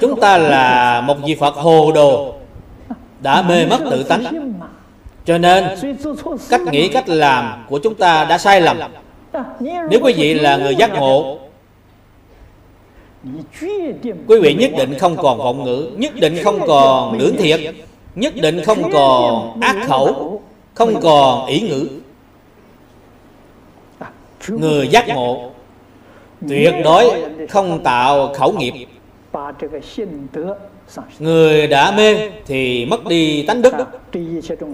Chúng ta là một vị Phật hồ đồ, đã mê mất tự tánh. Cho nên cách nghĩ, cách làm của chúng ta đã sai lầm. Nếu quý vị là người giác ngộ, quý vị nhất định không còn vọng ngữ, nhất định không còn lưỡng thiệt, nhất định không còn ác khẩu, không còn ỷ ngữ. Người giác ngộ tuyệt đối không tạo khẩu nghiệp. Người đã mê thì mất đi tánh đức,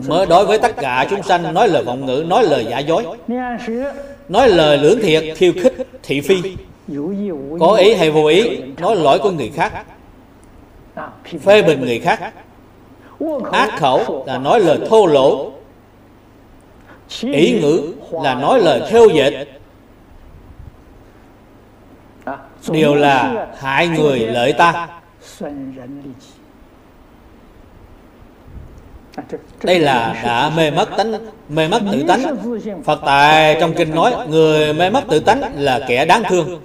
mới đối với tất cả chúng sanh nói lời vọng ngữ, nói lời giả dối, nói lời lưỡng thiệt, khiêu khích, thị phi, có ý hay vô ý, nói lỗi của người khác, phê bình người khác. Ác khẩu là nói lời thô lỗ, ý ngữ là nói lời thêu dệt. Điều là hại người lợi ta. Đây là đã mê mất tánh, mê mất tự tánh. Phật tại trong kinh nói người mê mất tự tánh là kẻ đáng thương.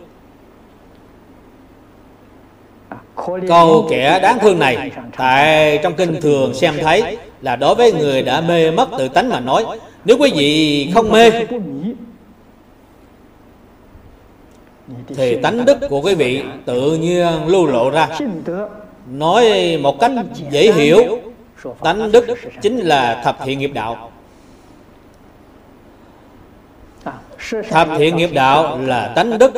Câu kẻ đáng thương này tại trong kinh thường xem thấy, là đối với người đã mê mất tự tánh mà nói. Nếu quý vị không mê thì tánh đức của quý vị tự nhiên lưu lộ ra. Nói một cách dễ hiểu, tánh đức chính là thập thiện nghiệp đạo. Thập thiện nghiệp đạo là tánh đức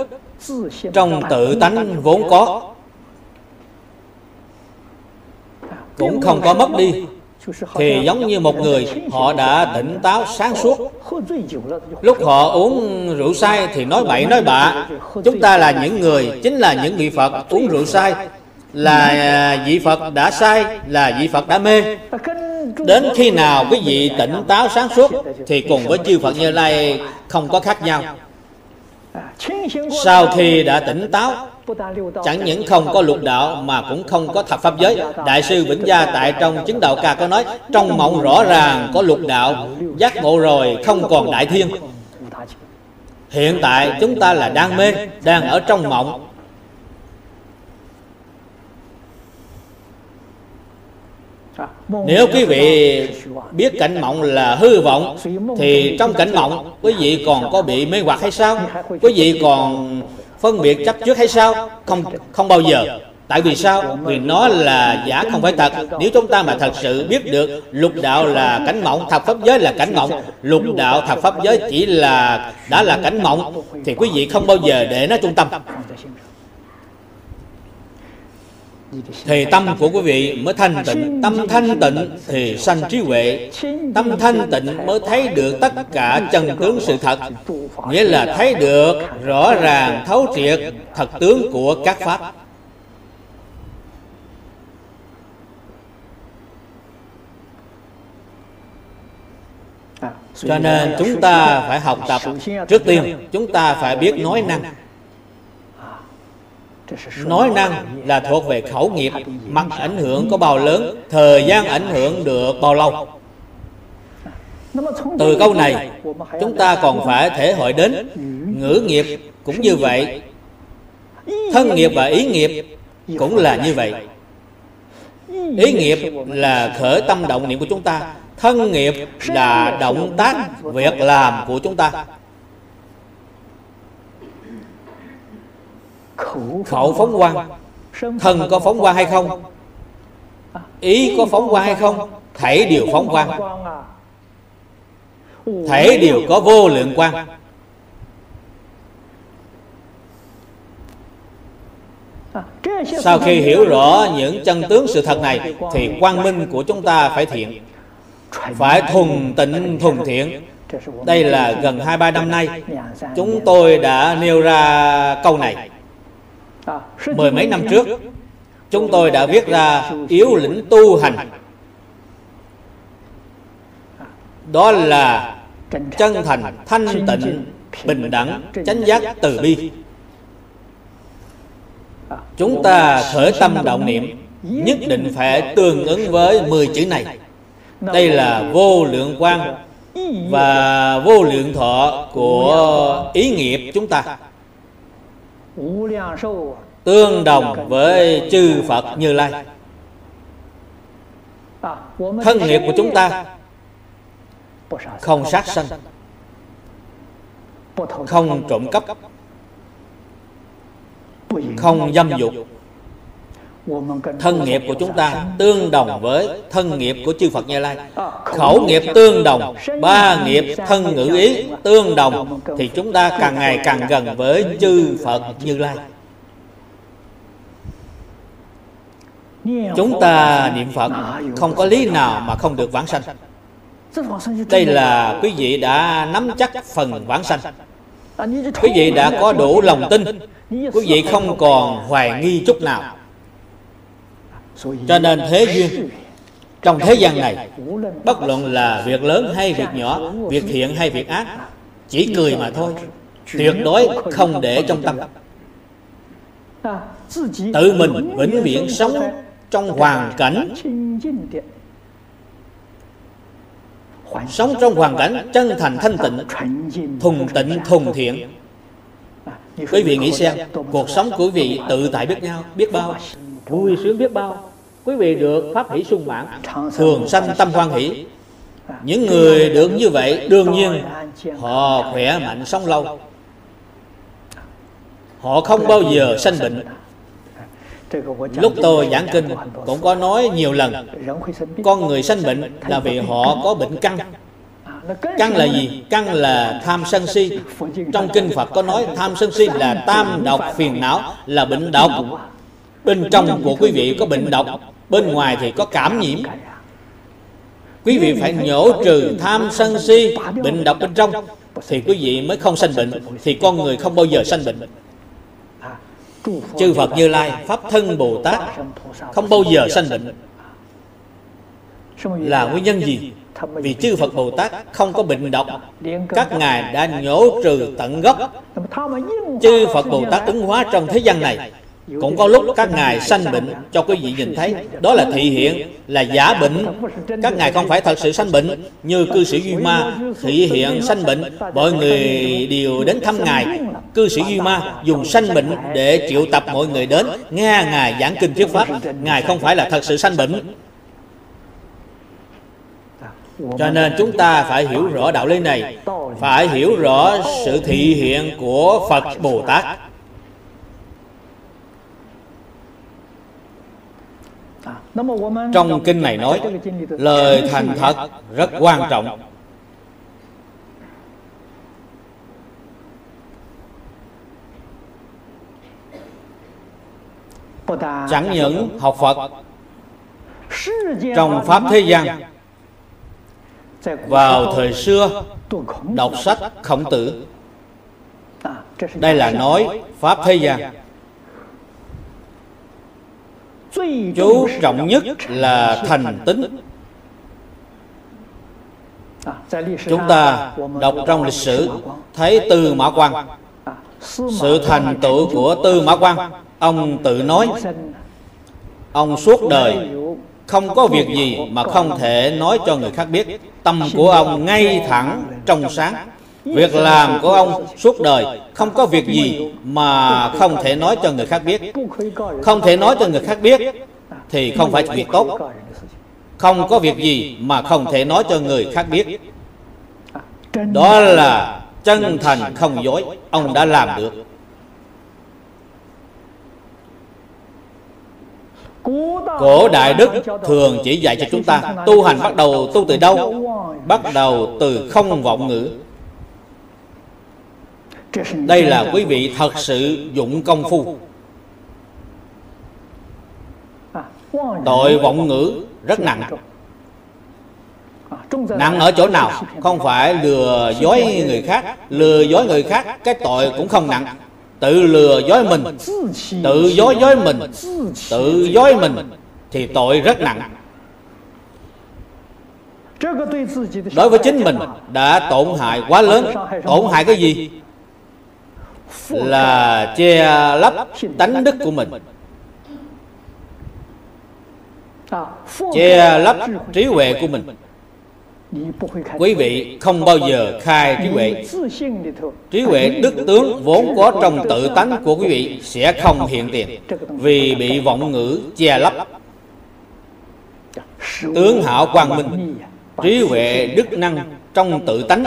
trong tự tánh vốn có, cũng không có mất đi. Thì giống như một người họ đã tỉnh táo sáng suốt, lúc họ uống rượu say thì nói bậy nói bạ. Chúng ta là những người, chính là những vị Phật uống rượu say, là vị Phật đã say, là vị Phật đã mê. Đến khi nào quý vị tỉnh táo sáng suốt thì cùng với chư Phật Như Lai không có khác nhau. Sau khi đã tỉnh táo, chẳng những không có lục đạo mà cũng không có thập pháp giới. Đại sư Vĩnh Gia tại trong Chứng Đạo Ca có nói, trong mộng rõ ràng có lục đạo, giác ngộ rồi không còn đại thiên. Hiện tại chúng ta là đang mê, đang ở trong mộng. Nếu quý vị biết cảnh mộng là hư vọng, thì trong cảnh mộng quý vị còn có bị mê hoặc hay sao? Quý vị còn phân biệt chấp trước hay sao? Không, không bao giờ. Tại vì sao? Vì nó là giả không phải thật. Nếu chúng ta mà thật sự biết được lục đạo là cảnh mộng, thập pháp giới là cảnh mộng, lục đạo thập pháp giới chỉ là đã là cảnh mộng, thì quý vị không bao giờ để nó trung tâm. Thì tâm của quý vị mới thanh tịnh. Tâm thanh tịnh thì sanh trí huệ. Tâm thanh tịnh mới thấy được tất cả chân tướng sự thật, nghĩa là thấy được rõ ràng thấu triệt thật tướng của các pháp. Cho nên chúng ta phải học tập. Trước tiên chúng ta phải biết nói năng. Nói năng là thuộc về khẩu nghiệp. Mặt ảnh hưởng có bao lớn, thời gian ảnh hưởng được bao lâu. Từ câu này chúng ta còn phải thể hội đến ngữ nghiệp cũng như vậy, thân nghiệp và ý nghiệp cũng là như vậy. Ý nghiệp là khởi tâm động niệm của chúng ta, thân nghiệp là động tác việc làm của chúng ta. Khẩu phóng quang, thân có phóng quang hay không? Ý có phóng quang hay không? Thảy đều phóng quang, thảy đều có vô lượng quang. Sau khi hiểu rõ những chân tướng sự thật này thì quang minh của chúng ta phải thiện, phải thuần tịnh thuần thiện. Đây là gần hai ba năm nay chúng tôi đã nêu ra câu này. Mười mấy năm trước chúng tôi đã viết ra yếu lĩnh tu hành. Đó là chân thành, thanh tịnh, bình đẳng, chánh giác, từ bi. Chúng ta khởi tâm động niệm nhất định phải tương ứng với mười chữ này. Đây là vô lượng quang và vô lượng thọ của ý nghiệp chúng ta, tương đồng với chư Phật Như Lai. Thân nghiệp của chúng ta không sát sanh, không trộm cắp, không dâm dục. Thân nghiệp của chúng ta tương đồng với thân nghiệp của chư Phật Như Lai. Khẩu nghiệp tương đồng, ba nghiệp thân ngữ ý tương đồng, thì chúng ta càng ngày càng gần với chư Phật Như Lai. Chúng ta niệm Phật không có lý nào mà không được vãng sanh. Đây là quý vị đã nắm chắc phần vãng sanh. Quý vị đã có đủ lòng tin, quý vị không còn hoài nghi chút nào. Cho nên thế duyên trong thế gian này, bất luận là việc lớn hay việc nhỏ, việc thiện hay việc ác, chỉ cười mà thôi, tuyệt đối không để trong tâm. Tự mình vĩnh viễn sống trong hoàn cảnh, sống trong hoàn cảnh chân thành thanh tịnh, thuần tịnh thuần thiện. Quý vị nghĩ xem, cuộc sống của quý vị tự tại biết nhau, biết bao, vui sướng biết bao. Quý vị được pháp hỷ sung mãn, thường sanh tâm hoan hỷ. Những người được như vậy đương nhiên họ khỏe mạnh sống lâu, họ không bao giờ sanh bệnh. Lúc tôi giảng kinh cũng có nói nhiều lần, con người sanh bệnh là vì họ có bệnh căn. Căn là gì? Căn là tham sân si. Trong kinh Phật có nói tham sân si là tam độc phiền não, là bệnh độc. Bên trong của quý vị có bệnh độc, bên ngoài thì có cảm nhiễm. Quý vị phải nhổ trừ tham sân si, bệnh độc bên trong, thì quý vị mới không sanh bệnh, thì con người không bao giờ sanh bệnh. Chư Phật Như Lai, Pháp Thân Bồ Tát không bao giờ sanh bệnh. Là nguyên nhân gì? Vì chư Phật Bồ Tát không có bệnh độc, các ngài đã nhổ trừ tận gốc. Chư Phật Bồ Tát ứng hóa trong thế gian này, cũng có lúc các ngài sanh bệnh cho quý vị nhìn thấy. Đó là thị hiện, là giả bệnh. Các ngài không phải thật sự sanh bệnh. Như cư sĩ Duy Ma thị hiện sanh bệnh, mọi người đều đến thăm ngài. Cư sĩ Duy Ma dùng sanh bệnh để triệu tập mọi người đến nghe ngài giảng kinh thuyết pháp. Ngài không phải là thật sự sanh bệnh. Cho nên chúng ta phải hiểu rõ đạo lý này, phải hiểu rõ sự thị hiện của Phật Bồ Tát. Trong kinh này nói lời thành thật rất quan trọng. Chẳng những học Phật trong pháp thế gian, vào thời xưa đọc sách Khổng Tử, đây là nói pháp thế gian, chú trọng nhất là thành tín. Chúng ta đọc trong lịch sử thấy Tư Mã Quang, sự thành tựu của Tư Mã Quang, ông tự nói ông suốt đời không có việc gì mà không thể nói cho người khác biết. Tâm của ông ngay thẳng trong sáng, việc làm của ông suốt đời không có việc gì mà không thể nói cho người khác biết. Không thể nói cho người khác biết thì không phải việc tốt. Không có việc gì mà không thể nói cho người khác biết, đó là chân thành không dối. Ông đã làm được. Cổ Đại Đức thường chỉ dạy cho chúng ta tu hành bắt đầu tu từ đâu? Bắt đầu từ không vọng ngữ. Đây là quý vị thật sự dụng công phu. Tội vọng ngữ rất nặng. Nặng ở chỗ nào? Không phải lừa dối người khác. Lừa dối người khác cái tội cũng không nặng. Tự lừa dối mình, tự dối dối mình, tự dối mình thì tội rất nặng. Đối với chính mình đã tổn hại quá lớn. Tổn hại cái gì? là che lấp tánh đức của mình, che lấp trí huệ của mình. Quý vị không bao giờ khai trí huệ. Trí huệ đức tướng vốn có trong tự tánh của quý vị sẽ không hiện tiền, vì bị vọng ngữ che lấp. Tướng hảo quang minh, trí huệ đức năng trong tự tánh,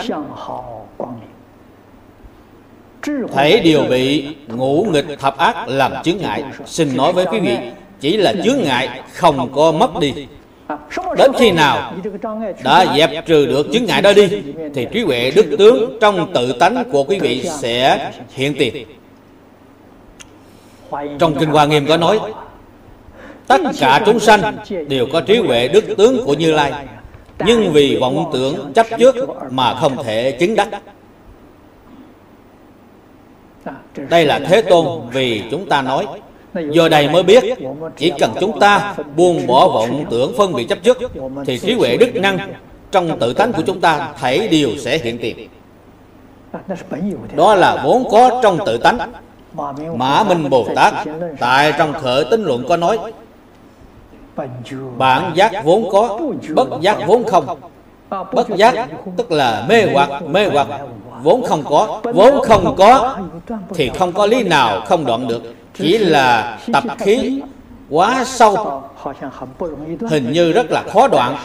thấy điều bị ngũ nghịch thập ác làm chướng ngại. Xin nói với quý vị, chỉ là chướng ngại, không có mất đi. Đến khi nào đã dẹp trừ được chướng ngại đó đi, thì trí huệ đức tướng trong tự tánh của quý vị sẽ hiện tiền. Trong Kinh Hoa Nghiêm có nói, tất cả chúng sanh đều có trí huệ đức tướng của Như Lai, nhưng vì vọng tưởng chấp trước mà không thể chứng đắc. Đây là Thế Tôn vì chúng ta nói. Do đây mới biết, chỉ cần chúng ta buông bỏ vọng tưởng phân biệt chấp trước, thì trí huệ đức năng trong tự tánh của chúng ta thấy điều sẽ hiện tiền. Đó là vốn có trong tự tánh. Mã Minh Bồ Tát tại trong Khởi Tín Luận có nói, bản giác vốn có, bất giác vốn không. Bất giác tức là mê hoặc, mê hoặc vốn không có. Vốn không có thì không có lý nào không đoạn được. Chỉ là tập khí quá sâu, hình như rất là khó đoạn.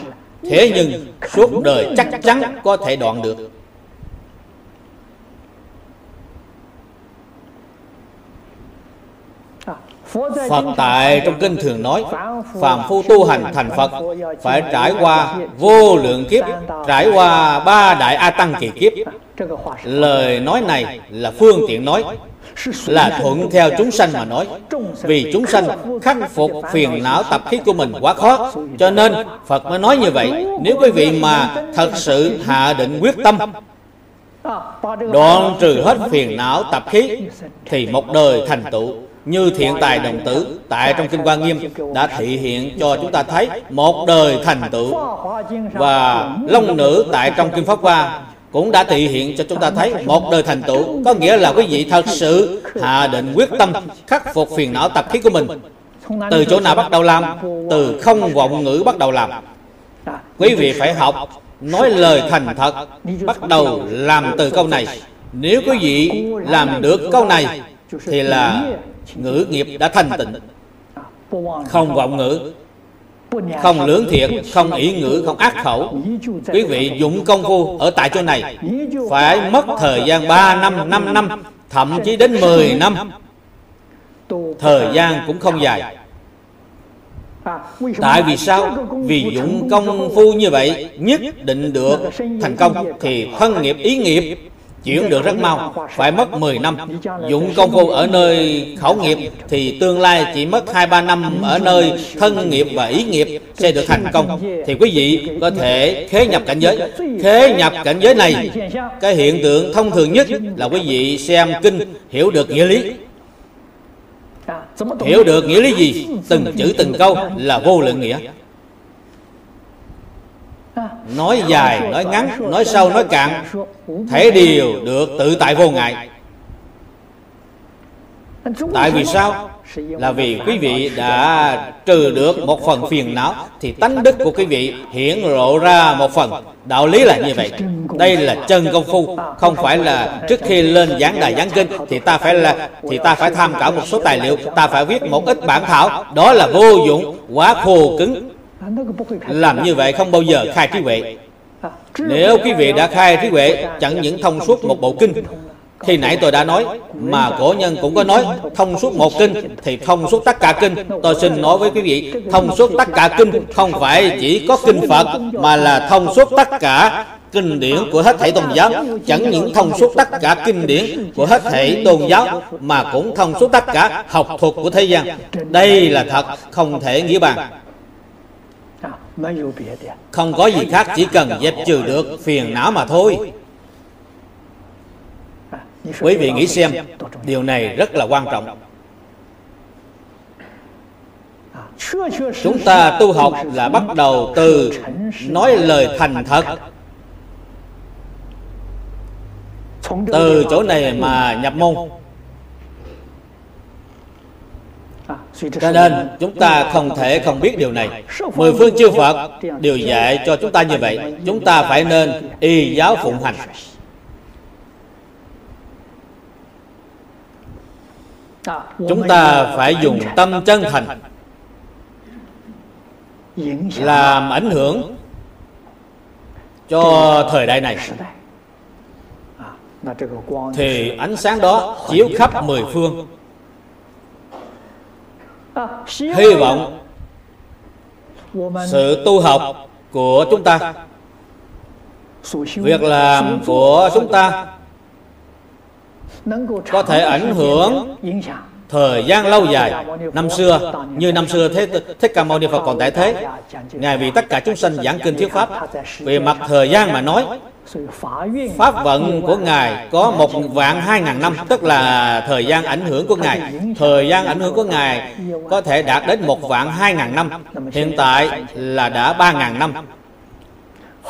Thế nhưng suốt đời chắc chắn có thể đoạn được. Phật tại trong kinh thường nói, phàm phu tu hành thành Phật phải trải qua vô lượng kiếp, trải qua ba đại A Tăng kỳ kiếp. Lời nói này là Phương Tiện nói, là thuận theo chúng sanh mà nói. Vì chúng sanh khắc phục phiền não tập khí của mình quá khó, cho nên Phật mới nói như vậy. Nếu quý vị mà thật sự hạ định quyết tâm đoạn trừ hết phiền não tập khí, thì một đời thành tựu. Như Thiện Tài Đồng Tử tại trong Kinh Hoa Nghiêm đã thị hiện cho chúng ta thấy một đời thành tựu. Và Long Nữ tại trong Kinh Pháp Hoa cũng đã thị hiện cho chúng ta thấy một đời thành tựu. Có nghĩa là quý vị thật sự hạ định quyết tâm khắc phục phiền não tập khí của mình. Từ chỗ nào bắt đầu làm? Từ không vọng ngữ bắt đầu làm. Quý vị phải học nói lời thành thật, bắt đầu làm từ câu này. Nếu quý vị làm được câu này thì là ngữ nghiệp đã thanh tịnh, không vọng ngữ, không lưỡng thiệt, không ỷ ngữ, không ác khẩu. Quý vị dụng công phu ở tại chỗ này, phải mất thời gian ba năm, năm năm, thậm chí đến mười năm. Thời gian cũng không dài. Tại vì sao? Vì dụng công phu như vậy nhất định được thành công, thì thân nghiệp, ý nghiệp chuyển được rất mau, phải mất mười năm. Dụng công phu ở nơi khẩu nghiệp thì tương lai chỉ mất hai ba năm ở nơi thân nghiệp và ý nghiệp sẽ được thành công. Thì quý vị có thể khế nhập cảnh giới. Khế nhập cảnh giới này, cái hiện tượng thông thường nhất là quý vị xem kinh hiểu được nghĩa lý. Hiểu được nghĩa lý gì? Từng chữ từng câu là vô lượng nghĩa. Nói dài, nói ngắn, nói sâu, nói cạn, thể điều được tự tại vô ngại. Tại vì sao? Là vì quý vị đã trừ được một phần phiền não, thì tánh đức của quý vị hiển lộ ra một phần. Đạo lý là như vậy. Đây là chân công phu. Không phải là trước khi lên giảng đài giảng kinh Thì ta phải là thì ta phải tham khảo một số tài liệu, ta phải viết một ít bản thảo. Đó là vô dụng, quá khô cứng. Làm như vậy không bao giờ khai trí huệ. Nếu quý vị đã khai trí huệ, chẳng những thông suốt một bộ kinh, khi nãy tôi đã nói, mà cổ nhân cũng có nói, thông suốt một kinh thì thông suốt tất cả kinh. Tôi xin nói với quý vị, thông suốt tất cả kinh không phải chỉ có kinh Phật, mà là thông suốt tất cả kinh điển của hết thảy tôn giáo. Chẳng những thông suốt tất cả kinh điển của hết thảy tôn giáo, mà cũng thông suốt tất cả học thuật của thế gian. Đây là thật, không thể nghĩa bàn. Không có gì khác, chỉ cần dẹp trừ được phiền não mà thôi. Quý vị nghĩ xem, điều này rất là quan trọng. Chúng ta tu học là bắt đầu từ nói lời thành thật. Từ chỗ này mà nhập môn. Cho nên chúng ta không thể không biết điều này. Mười phương chư Phật đều dạy cho chúng ta như vậy, chúng ta phải nên y giáo phụng hành. Chúng ta phải dùng tâm chân thành làm ảnh hưởng cho thời đại này, thì ánh sáng đó chiếu khắp mười phương. Hy vọng sự tu học của chúng ta, việc làm của chúng ta có thể ảnh hưởng thời gian lâu dài. Năm xưa, như năm xưa Thích Ca Mâu Ni Phật còn tại thế, Ngài vì tất cả chúng sanh giảng kinh thuyết pháp. Vì mặt thời gian mà nói, pháp vận của Ngài có một vạn hai ngàn năm, tức là thời gian ảnh hưởng của Ngài. Thời gian ảnh hưởng của Ngài có thể đạt đến một vạn hai ngàn năm. Hiện tại là đã ba ngàn năm,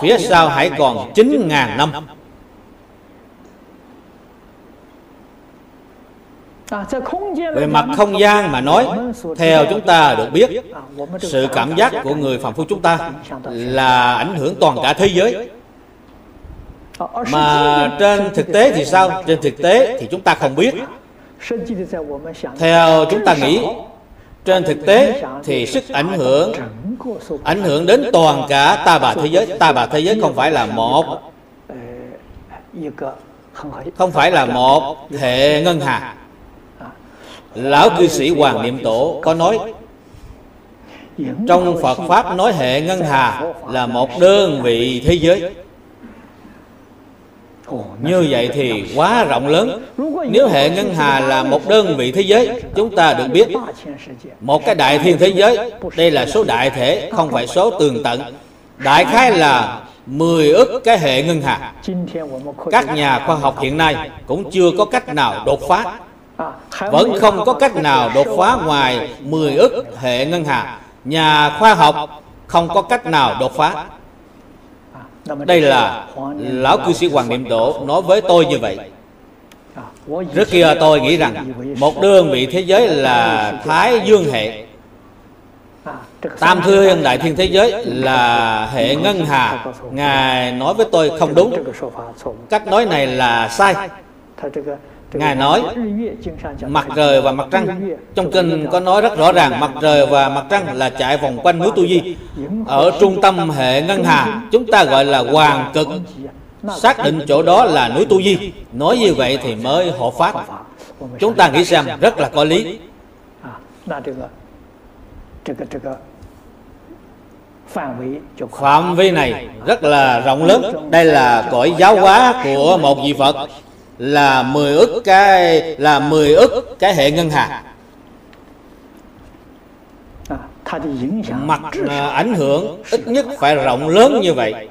phía sau hãy còn chín ngàn năm. Về mặt không gian mà nói, theo chúng ta được biết, sự cảm giác của người phàm phu chúng ta là ảnh hưởng toàn cả thế giới. Mà trên thực tế thì sao? Trên thực tế thì chúng ta không biết. Theo chúng ta nghĩ, trên thực tế thì sức ảnh hưởng ảnh hưởng đến toàn cả Ta Bà thế giới. Ta Bà thế giới không phải là một không phải là một hệ ngân hà. Lão cư sĩ Hoàng Niệm Tổ có nói, trong Phật Pháp nói hệ ngân hà là một đơn vị thế giới. Như vậy thì quá rộng lớn. Nếu hệ ngân hà là một đơn vị thế giới, chúng ta được biết một cái đại thiên thế giới, đây là số đại thể, không phải số tường tận. Đại khái là mười ức cái hệ ngân hà. Các nhà khoa học hiện nay cũng chưa có cách nào đột phá, vẫn không có cách nào đột phá ngoài mười ức hệ ngân hà. Nhà khoa học không có cách nào đột phá. Đây là lão cư sĩ Hoàng Niệm Tổ nói với tôi như vậy. Trước kia tôi nghĩ rằng một đơn vị thế giới là Thái Dương hệ, Tam Thiên Đại Thiên Thế Giới là hệ ngân hà. Ngài nói với tôi không đúng, cách nói này là sai. Ngài nói mặt trời và mặt trăng, trong kinh có nói rất rõ ràng, mặt trời và mặt trăng là chạy vòng quanh núi Tu Di. Ở trung tâm hệ ngân hà chúng ta gọi là hoàng cực, xác định chỗ đó là núi Tu Di. Nói như vậy thì mới hộ pháp. Chúng ta nghĩ rằng rất là có lý. Phạm vi này rất là rộng lớn. Đây là cõi giáo hóa của một vị Phật, là mười ức cái là mười ức cái hệ ngân hà. Mặt à, ảnh hưởng ít nhất phải rộng lớn như vậy.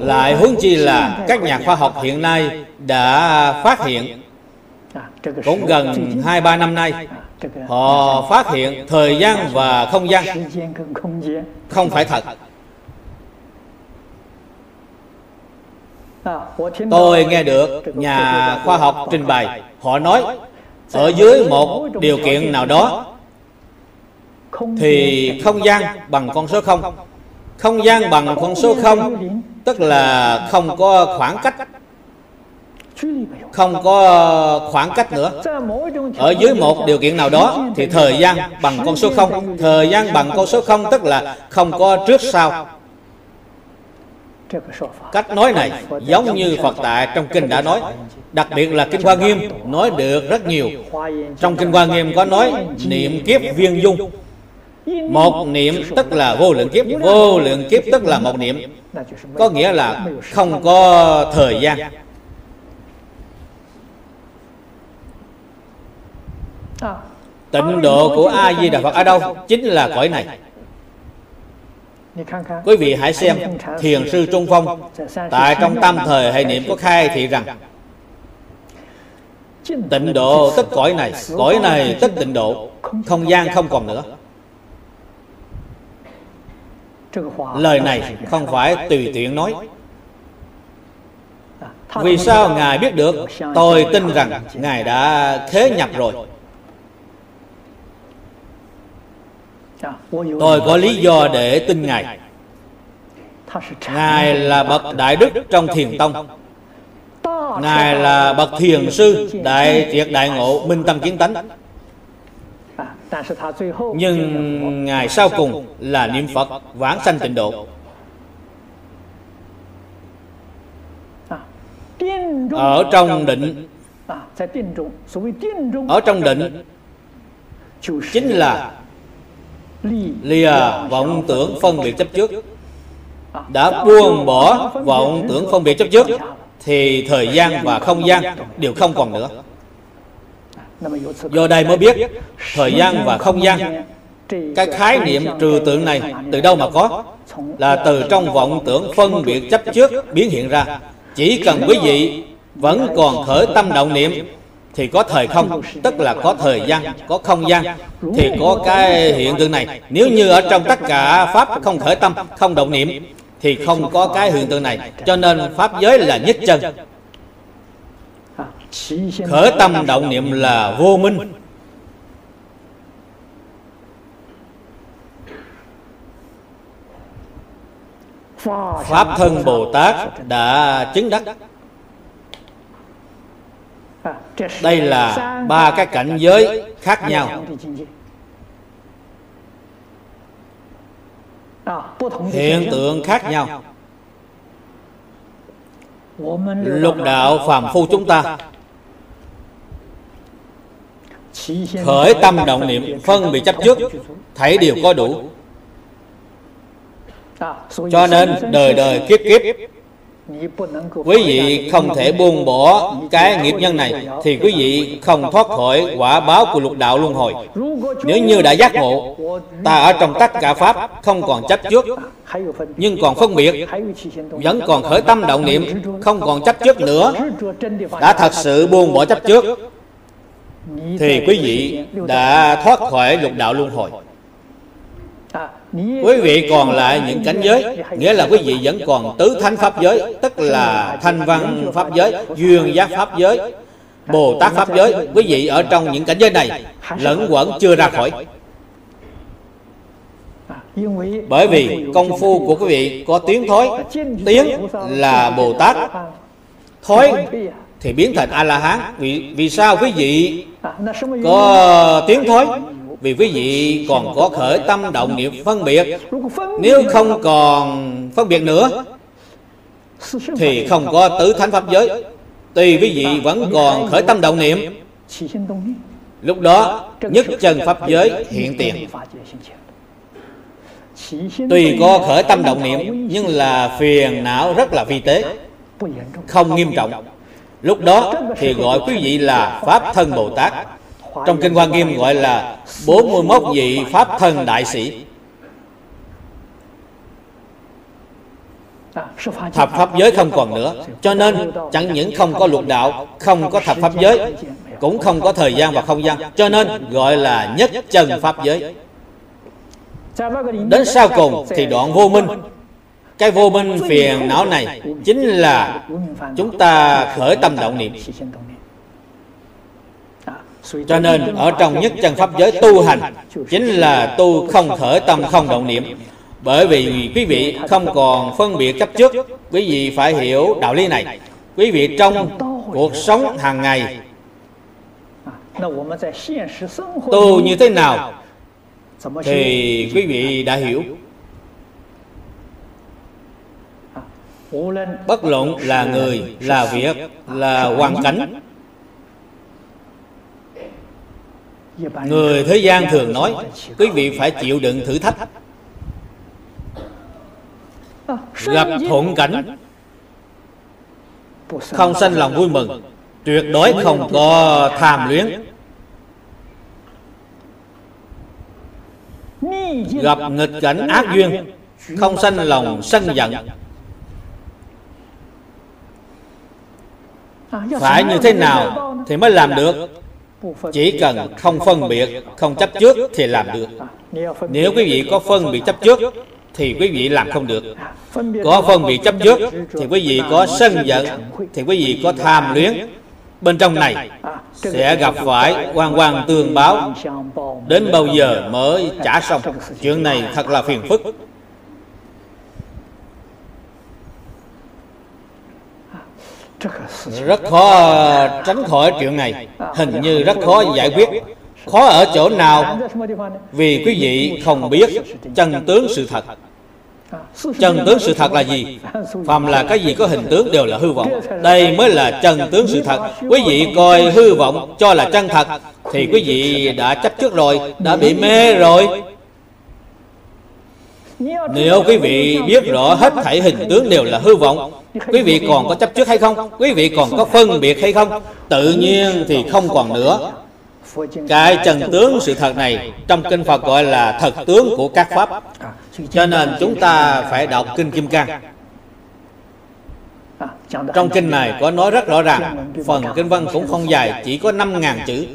Lại huống chi là các nhà khoa học hiện nay đã phát hiện, cũng gần hai ba năm nay họ phát hiện thời gian và không gian không phải thật. Tôi nghe được nhà khoa học trình bày, họ nói ở dưới một điều kiện nào đó thì không gian bằng con số không. Không gian bằng con số không tức là không có khoảng cách, không có khoảng cách nữa. Ở dưới một điều kiện nào đó thì thời gian bằng con số không. Thời gian bằng con số không tức là không có trước sau. Cách nói này giống như Phật tại trong kinh đã nói, đặc biệt là kinh Hoa Nghiêm nói được rất nhiều. Trong kinh Hoa Nghiêm có nói niệm kiếp viên dung, một niệm tức là vô lượng kiếp, vô lượng kiếp tức là một niệm, có nghĩa là không có thời gian. Tịnh độ của A Di Đà Phật ở đâu? Chính là cõi này. Quý vị hãy xem Thiền sư Trung Phong tại trong Tam Thời Hệ Niệm có khai thị rằng tịnh độ tức cõi này, cõi này tức tịnh độ, không gian không còn nữa. Lời này không phải tùy tiện nói, Vì sao Ngài biết được? Tôi tin rằng Ngài đã khế nhập rồi. Tôi có lý do để tin Ngài. Ngài là bậc đại đức trong thiền tông. Ngài là bậc thiền sư đại triệt đại ngộ, minh tâm kiến tánh. Nhưng Ngài sau cùng là niệm Phật vãng sanh tịnh độ. Ở trong định, ở trong định chính là lìa vọng tưởng phân biệt chấp trước. Đã buông bỏ vọng tưởng phân biệt chấp trước thì thời gian và không gian đều không còn nữa. Do đây mới biết thời gian và không gian, cái khái niệm trừ tượng này từ đâu mà có? Là từ trong vọng tưởng phân biệt chấp trước biến hiện ra. Chỉ cần quý vị vẫn còn khởi tâm động niệm thì có thời không, tức là có thời gian, có không gian, thì có cái hiện tượng này. Nếu như ở trong tất cả Pháp không khởi tâm, không động niệm thì không có cái hiện tượng này. Cho nên Pháp giới là nhất chân. Khởi tâm động niệm là vô minh. Pháp thân Bồ Tát đã chứng đắc. Đây là ba cái cảnh giới khác nhau. Hiện tượng khác nhau. Lục đạo phàm phu chúng ta khởi tâm động niệm phân biệt chấp trước, thấy điều có đủ. Cho nên đời đời kiếp kiếp quý vị không thể buông bỏ cái nghiệp nhân này thì quý vị không thoát khỏi quả báo của lục đạo luân hồi. Nếu như đã giác ngộ, ta ở trong tất cả Pháp không còn chấp trước, nhưng còn phân biệt, vẫn còn khởi tâm động niệm, không còn chấp trước nữa, đã thật sự buông bỏ chấp trước thì quý vị đã thoát khỏi lục đạo luân hồi. Quý vị còn lại những cảnh giới, nghĩa là quý vị vẫn còn tứ thánh Pháp giới, tức là thanh văn Pháp giới, duyên giác Pháp giới, Bồ Tát Pháp giới. Quý vị ở trong những cảnh giới này lẫn quẩn chưa ra khỏi. Bởi vì công phu của quý vị có tiếng thối. Tiếng là Bồ Tát, thối thì biến thành A-la-hán. Vì, vì sao quý vị có tiếng thối? Vì quý vị còn có khởi tâm động niệm phân biệt. Nếu không còn phân biệt nữa thì không có tứ thánh Pháp giới. Tuy quý vị vẫn còn khởi tâm động niệm, lúc đó nhất chân Pháp giới hiện tiền. Tuy có khởi tâm động niệm nhưng là phiền não rất là vi tế, không nghiêm trọng. Lúc đó thì gọi quý vị là Pháp thân Bồ Tát. Trong Kinh Hoa Nghiêm gọi là bốn mươi mốt vị Pháp thân đại sĩ. Thập Pháp giới không còn nữa. Cho nên chẳng những không có lục đạo, không có thập Pháp giới, cũng không có thời gian và không gian. Cho nên gọi là nhất chân Pháp giới. Đến sau cùng thì đoạn vô minh. Cái vô minh phiền não này chính là chúng ta khởi tâm động niệm. Cho nên ở trong nhất chân Pháp giới tu hành chính là tu không khởi tâm không động niệm. Bởi vì quý vị không còn phân biệt chấp trước. Quý vị phải hiểu đạo lý này. Quý vị trong cuộc sống hàng ngày tu như thế nào thì quý vị đã hiểu. Bất luận là người, là việc, là hoàn cảnh. Người thế gian thường nói quý vị phải chịu đựng thử thách. Gặp thuận cảnh không sanh lòng vui mừng, tuyệt đối không có tham luyến. Gặp nghịch cảnh ác duyên không sanh lòng sân giận. Phải như thế nào thì mới làm được? Chỉ cần không phân biệt, không chấp trước thì làm được. Nếu quý vị có phân biệt chấp trước thì quý vị làm không được. Có phân biệt chấp trước thì quý vị có sân giận, thì quý vị có tham luyến. Bên trong này sẽ gặp phải oan oan tương báo, đến bao giờ mới trả xong. Chuyện này thật là phiền phức. Rất khó tránh khỏi chuyện này, hình như rất khó giải quyết. Khó ở chỗ nào? Vì quý vị không biết chân tướng sự thật. Chân tướng sự thật là gì? Phàm là cái gì có hình tướng đều là hư vọng. Đây mới là chân tướng sự thật. Quý vị coi hư vọng cho là chân thật thì quý vị đã chấp trước rồi, đã bị mê rồi. Nếu quý vị biết rõ hết thảy hình tướng đều là hư vọng, quý vị còn có chấp trước hay không? Quý vị còn có phân biệt hay không? Tự nhiên thì không còn nữa. Cái trần tướng sự thật này trong Kinh Phật gọi là thật tướng của các Pháp. Cho nên chúng ta phải đọc Kinh Kim Cang. Trong Kinh này có nói rất rõ ràng. Phần Kinh Văn cũng không dài, chỉ có năm nghìn chữ.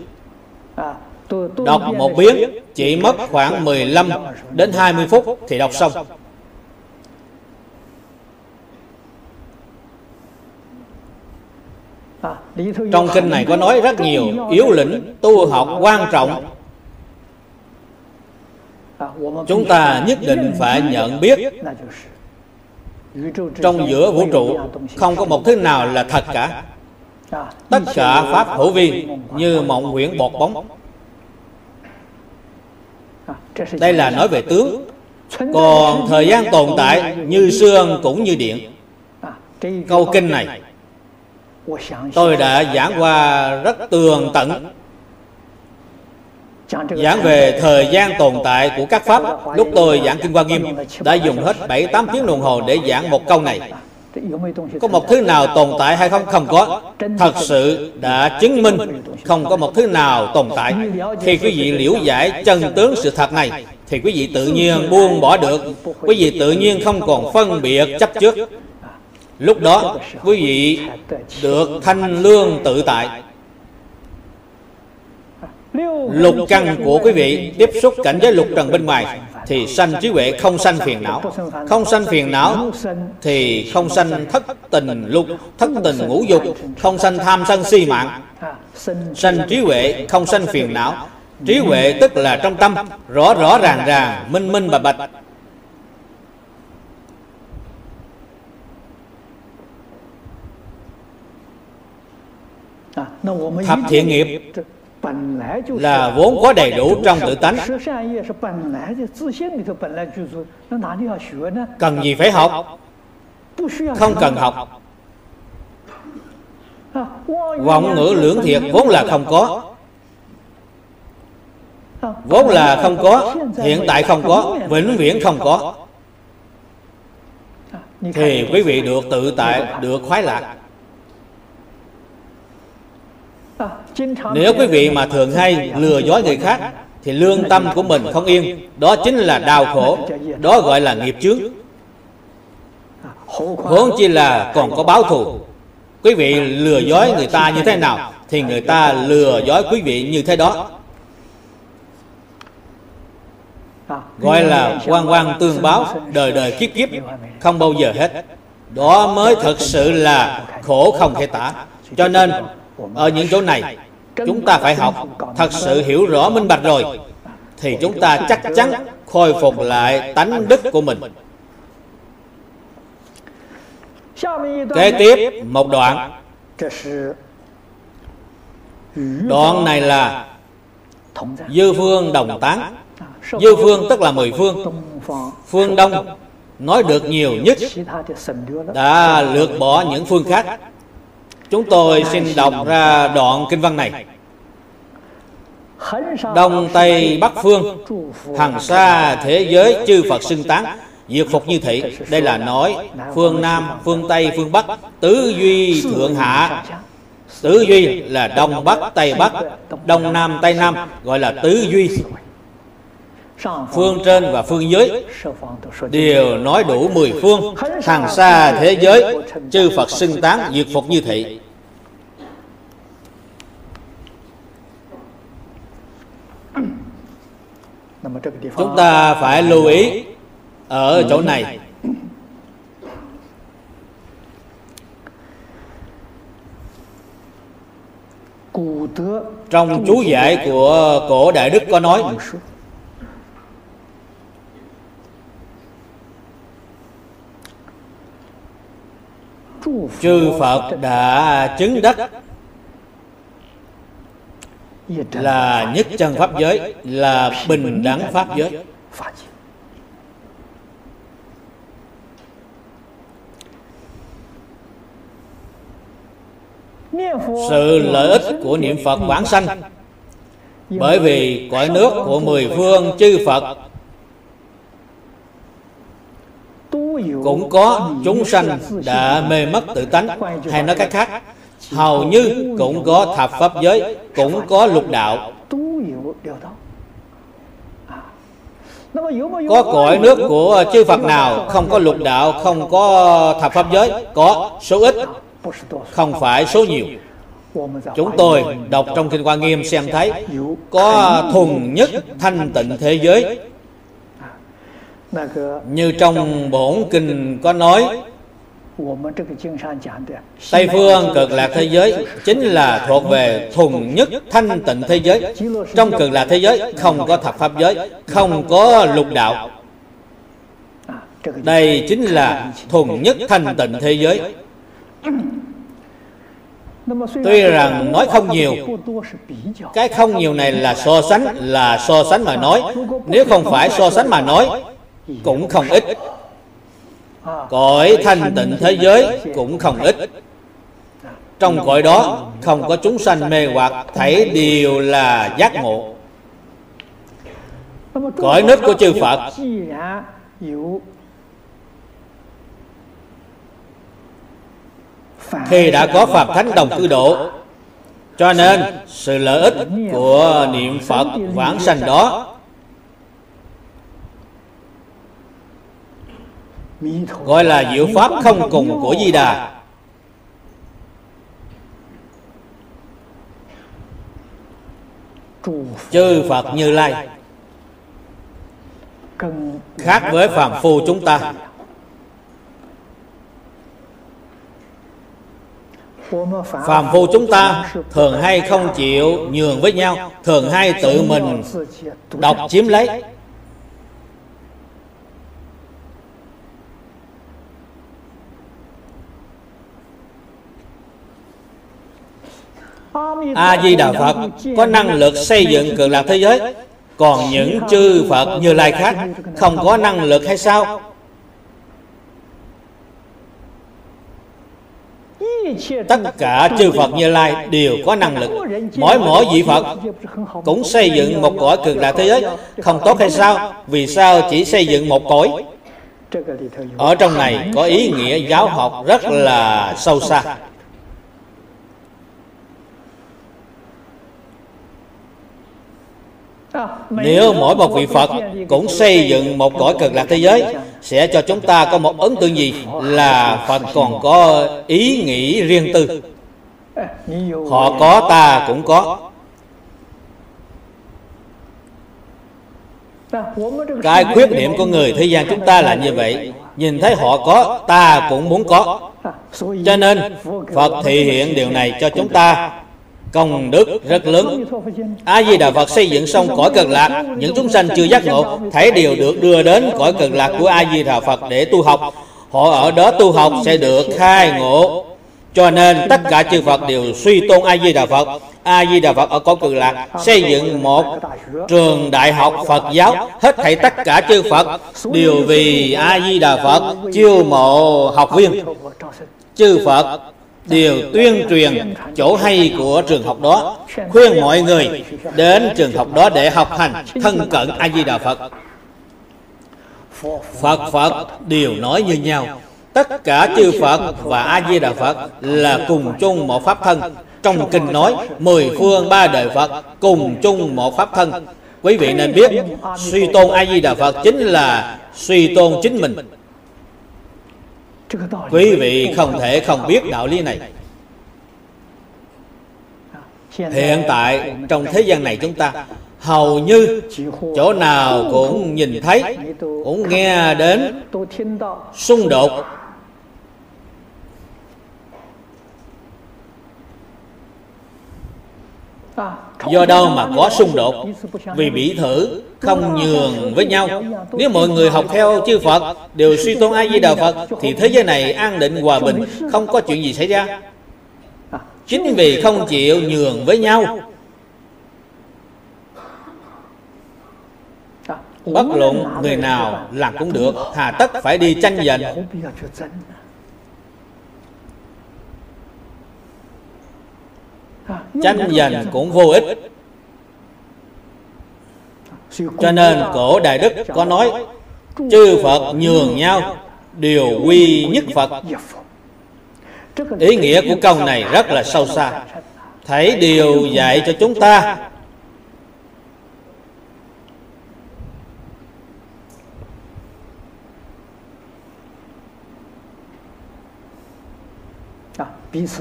Đọc một biến chỉ mất khoảng mười lăm đến hai mươi phút thì đọc xong. Trong kinh này có nói rất nhiều yếu lĩnh, tu học quan trọng. Chúng ta nhất định phải nhận biết trong giữa vũ trụ không có một thứ nào là thật cả. Tất cả pháp hữu vi như mộng huyễn bọt bóng. Đây là nói về tướng. Còn thời gian tồn tại như sương cũng như điện. Câu kinh này tôi đã giảng qua rất tường tận. Giảng về thời gian tồn tại của các Pháp. Lúc tôi giảng Kinh Hoa Nghiêm đã dùng hết bảy tám tiếng đồng hồ để giảng một câu này. Có một thứ nào tồn tại hay không? Không có. Thật sự đã chứng minh không có một thứ nào tồn tại. Khi quý vị liễu giải chân tướng sự thật này thì quý vị tự nhiên buông bỏ được. Quý vị tự nhiên không còn phân biệt chấp trước. Lúc đó quý vị được thanh lương tự tại. Lục căn của quý vị tiếp xúc cảnh giới lục trần bên ngoài thì sanh trí huệ, không sanh phiền não. Không sanh phiền não thì không sanh thất tình lục, thất tình ngũ dục, không sanh tham sân si mạng. Sanh trí huệ, không sanh phiền não. Trí huệ tức là trong tâm, rõ rõ ràng ràng, minh minh bạch bạch. Thập thiện nghiệp là vốn có đầy đủ trong tự tánh, cần gì phải học? Không cần học. Vọng ngữ lưỡng thiệt vốn là không có. Vốn là không có, hiện tại không có, vĩnh viễn không có. Thì quý vị được tự tại, được khoái lạc. Nếu quý vị mà thường hay lừa dối người khác thì lương tâm của mình không yên. Đó chính là đau khổ. Đó gọi là nghiệp chướng. Huống chi là còn có báo thù. Quý vị lừa dối người ta như thế nào thì người ta lừa dối quý vị như thế đó. Gọi là oan oan tương báo, đời đời kiếp kiếp, không bao giờ hết. Đó mới thật sự là khổ không thể tả. Cho nên ở những chỗ này chúng ta phải học. Thật sự hiểu rõ minh bạch rồi thì chúng ta chắc chắn khôi phục lại tánh đức của mình. Kế tiếp một đoạn. Đoạn này là dư phương đồng tán. Dư phương tức là mười phương. Phương Đông nói được nhiều nhất, đã lược bỏ những phương khác. Chúng tôi xin đọc ra đoạn kinh văn này. Đông Tây Bắc Phương, hằng xa thế giới chư Phật xưng tán, diệt phục như thị. Đây là nói phương Nam, phương Tây, phương Bắc, tứ duy thượng hạ. Tứ duy là Đông Bắc, Tây Bắc, Đông Nam, Tây Nam, gọi là tứ duy. Phương trên và phương dưới đều nói đủ mười phương. Hằng xa thế giới chư Phật xưng tán, diệt phục như thị. Chúng ta phải lưu ý ở chỗ này. Trong chú giải của cổ Đại Đức có nói, chư Phật đã chứng đắc là nhất chân pháp giới, là bình đẳng pháp giới. Sự lợi ích của niệm Phật vãng sanh, bởi vì cõi nước của mười phương chư Phật cũng có chúng sanh đã mê mất tự tánh, hay nói cách khác, hầu như cũng có thập pháp giới, cũng có lục đạo. Có cõi nước của chư Phật nào không có lục đạo, không có thập pháp giới? Có, số ít, không phải số nhiều. Chúng tôi đọc trong Kinh Hoa Nghiêm xem thấy có thuần nhất thanh tịnh thế giới. Như trong bổn kinh có nói, Tây Phương Cực Lạc Thế Giới chính là thuộc về thuần nhất thanh tịnh thế giới. Trong Cực Lạc Thế Giới không có thập pháp giới, không có lục đạo. Đây chính là thuần nhất thanh tịnh thế giới. Tuy rằng nói không nhiều, cái không nhiều này là so sánh, là so sánh mà nói. Nếu không phải so sánh mà nói cũng không ít. Cõi thanh tịnh thế giới cũng không ít. Trong cõi đó không có chúng sanh mê hoặc, thảy đều là giác ngộ. Cõi nước của chư Phật khi đã có Phạm Thánh Đồng Cư Độ, cho nên sự lợi ích của niệm Phật vãng sanh đó gọi là diệu pháp không cùng của Di Đà. Chư Phật Như Lai khác với phàm phu chúng ta. Phàm phu chúng ta thường hay không chịu nhường với nhau, thường hay tự mình độc chiếm lấy. A Di Đà Phật có năng lực xây dựng Cực Lạc Thế Giới, còn những chư Phật Như Lai khác không có năng lực hay sao? Tất cả chư Phật Như Lai đều có năng lực. Mỗi mỗi vị Phật cũng xây dựng một cõi Cực Lạc Thế Giới, không tốt hay sao? Vì sao chỉ xây dựng một cõi? Ở trong này có ý nghĩa giáo học rất là sâu xa. Nếu mỗi một vị Phật cũng xây dựng một cõi Cực Lạc Thế Giới, sẽ cho chúng ta có một ấn tượng gì? Là Phật còn có ý nghĩ riêng tư. Họ có, ta cũng có. Cái khuyết điểm của người thế gian chúng ta là như vậy. Nhìn thấy họ có, ta cũng muốn có. Cho nên Phật thị hiện điều này cho chúng ta công đức rất lớn. A Di Đà Phật xây dựng xong cõi Cực Lạc, những chúng sanh chưa giác ngộ thấy đều được đưa đến cõi Cực Lạc của A Di Đà Phật để tu học. Họ ở đó tu học sẽ được khai ngộ. Cho nên tất cả chư Phật đều suy tôn A Di Đà Phật. A Di Đà Phật ở cõi Cực Lạc xây dựng một trường đại học Phật giáo. Hết thảy tất cả chư Phật đều vì A Di Đà Phật chiêu mộ học viên. Chư Phật đều tuyên truyền chỗ hay của trường học đó, khuyên mọi người đến trường học đó để học hành thân cận A Di Đà Phật. Phật Phật đều nói như nhau. Tất cả chư Phật và A Di Đà Phật là cùng chung một pháp thân. Trong kinh nói mười phương ba đời Phật cùng chung một pháp thân. Quý vị nên biết suy tôn A Di Đà Phật chính là suy tôn chính mình. Quý vị không thể không biết đạo lý này. Hiện tại trong thế gian này chúng ta hầu như chỗ nào cũng nhìn thấy, cũng nghe đến xung đột. Do đâu mà có xung đột? Vì bị thử không nhường với nhau. Nếu mọi người học theo chư Phật đều suy tôn A Di Đà Phật thì thế giới này an định hòa bình, không có chuyện gì xảy ra. Chính vì không chịu nhường với nhau. Bất luận người nào làm cũng được, hà tất phải đi tranh giành. Tranh giành cũng vô ích. Cho nên cổ Đại Đức có nói, chư Phật nhường nhau, điều quy nhất Phật. Ý nghĩa của câu này rất là sâu xa, thấy điều dạy cho chúng ta.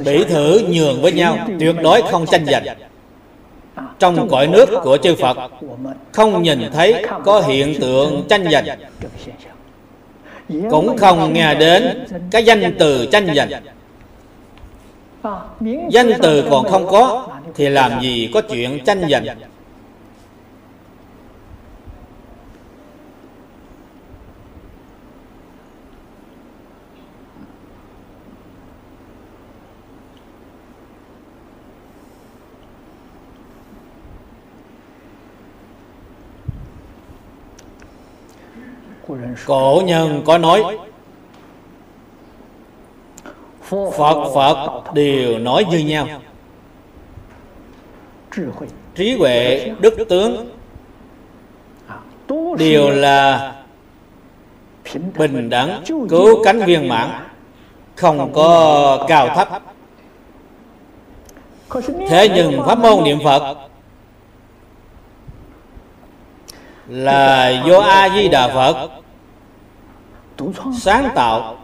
Bỉ thử nhường với nhau, tuyệt đối không tranh giành. Trong cõi nước của chư Phật không nhìn thấy có hiện tượng tranh giành, cũng không nghe đến cái danh từ tranh giành. Danh từ còn không có thì làm gì có chuyện tranh giành. Cổ nhân có nói, Phật Phật đều nói như nhau. Trí huệ, đức tướng đều là bình đẳng, cứu cánh viên mãn, không có cao thấp. Thế nhưng pháp môn niệm Phật là do A Di Đà Phật sáng tạo.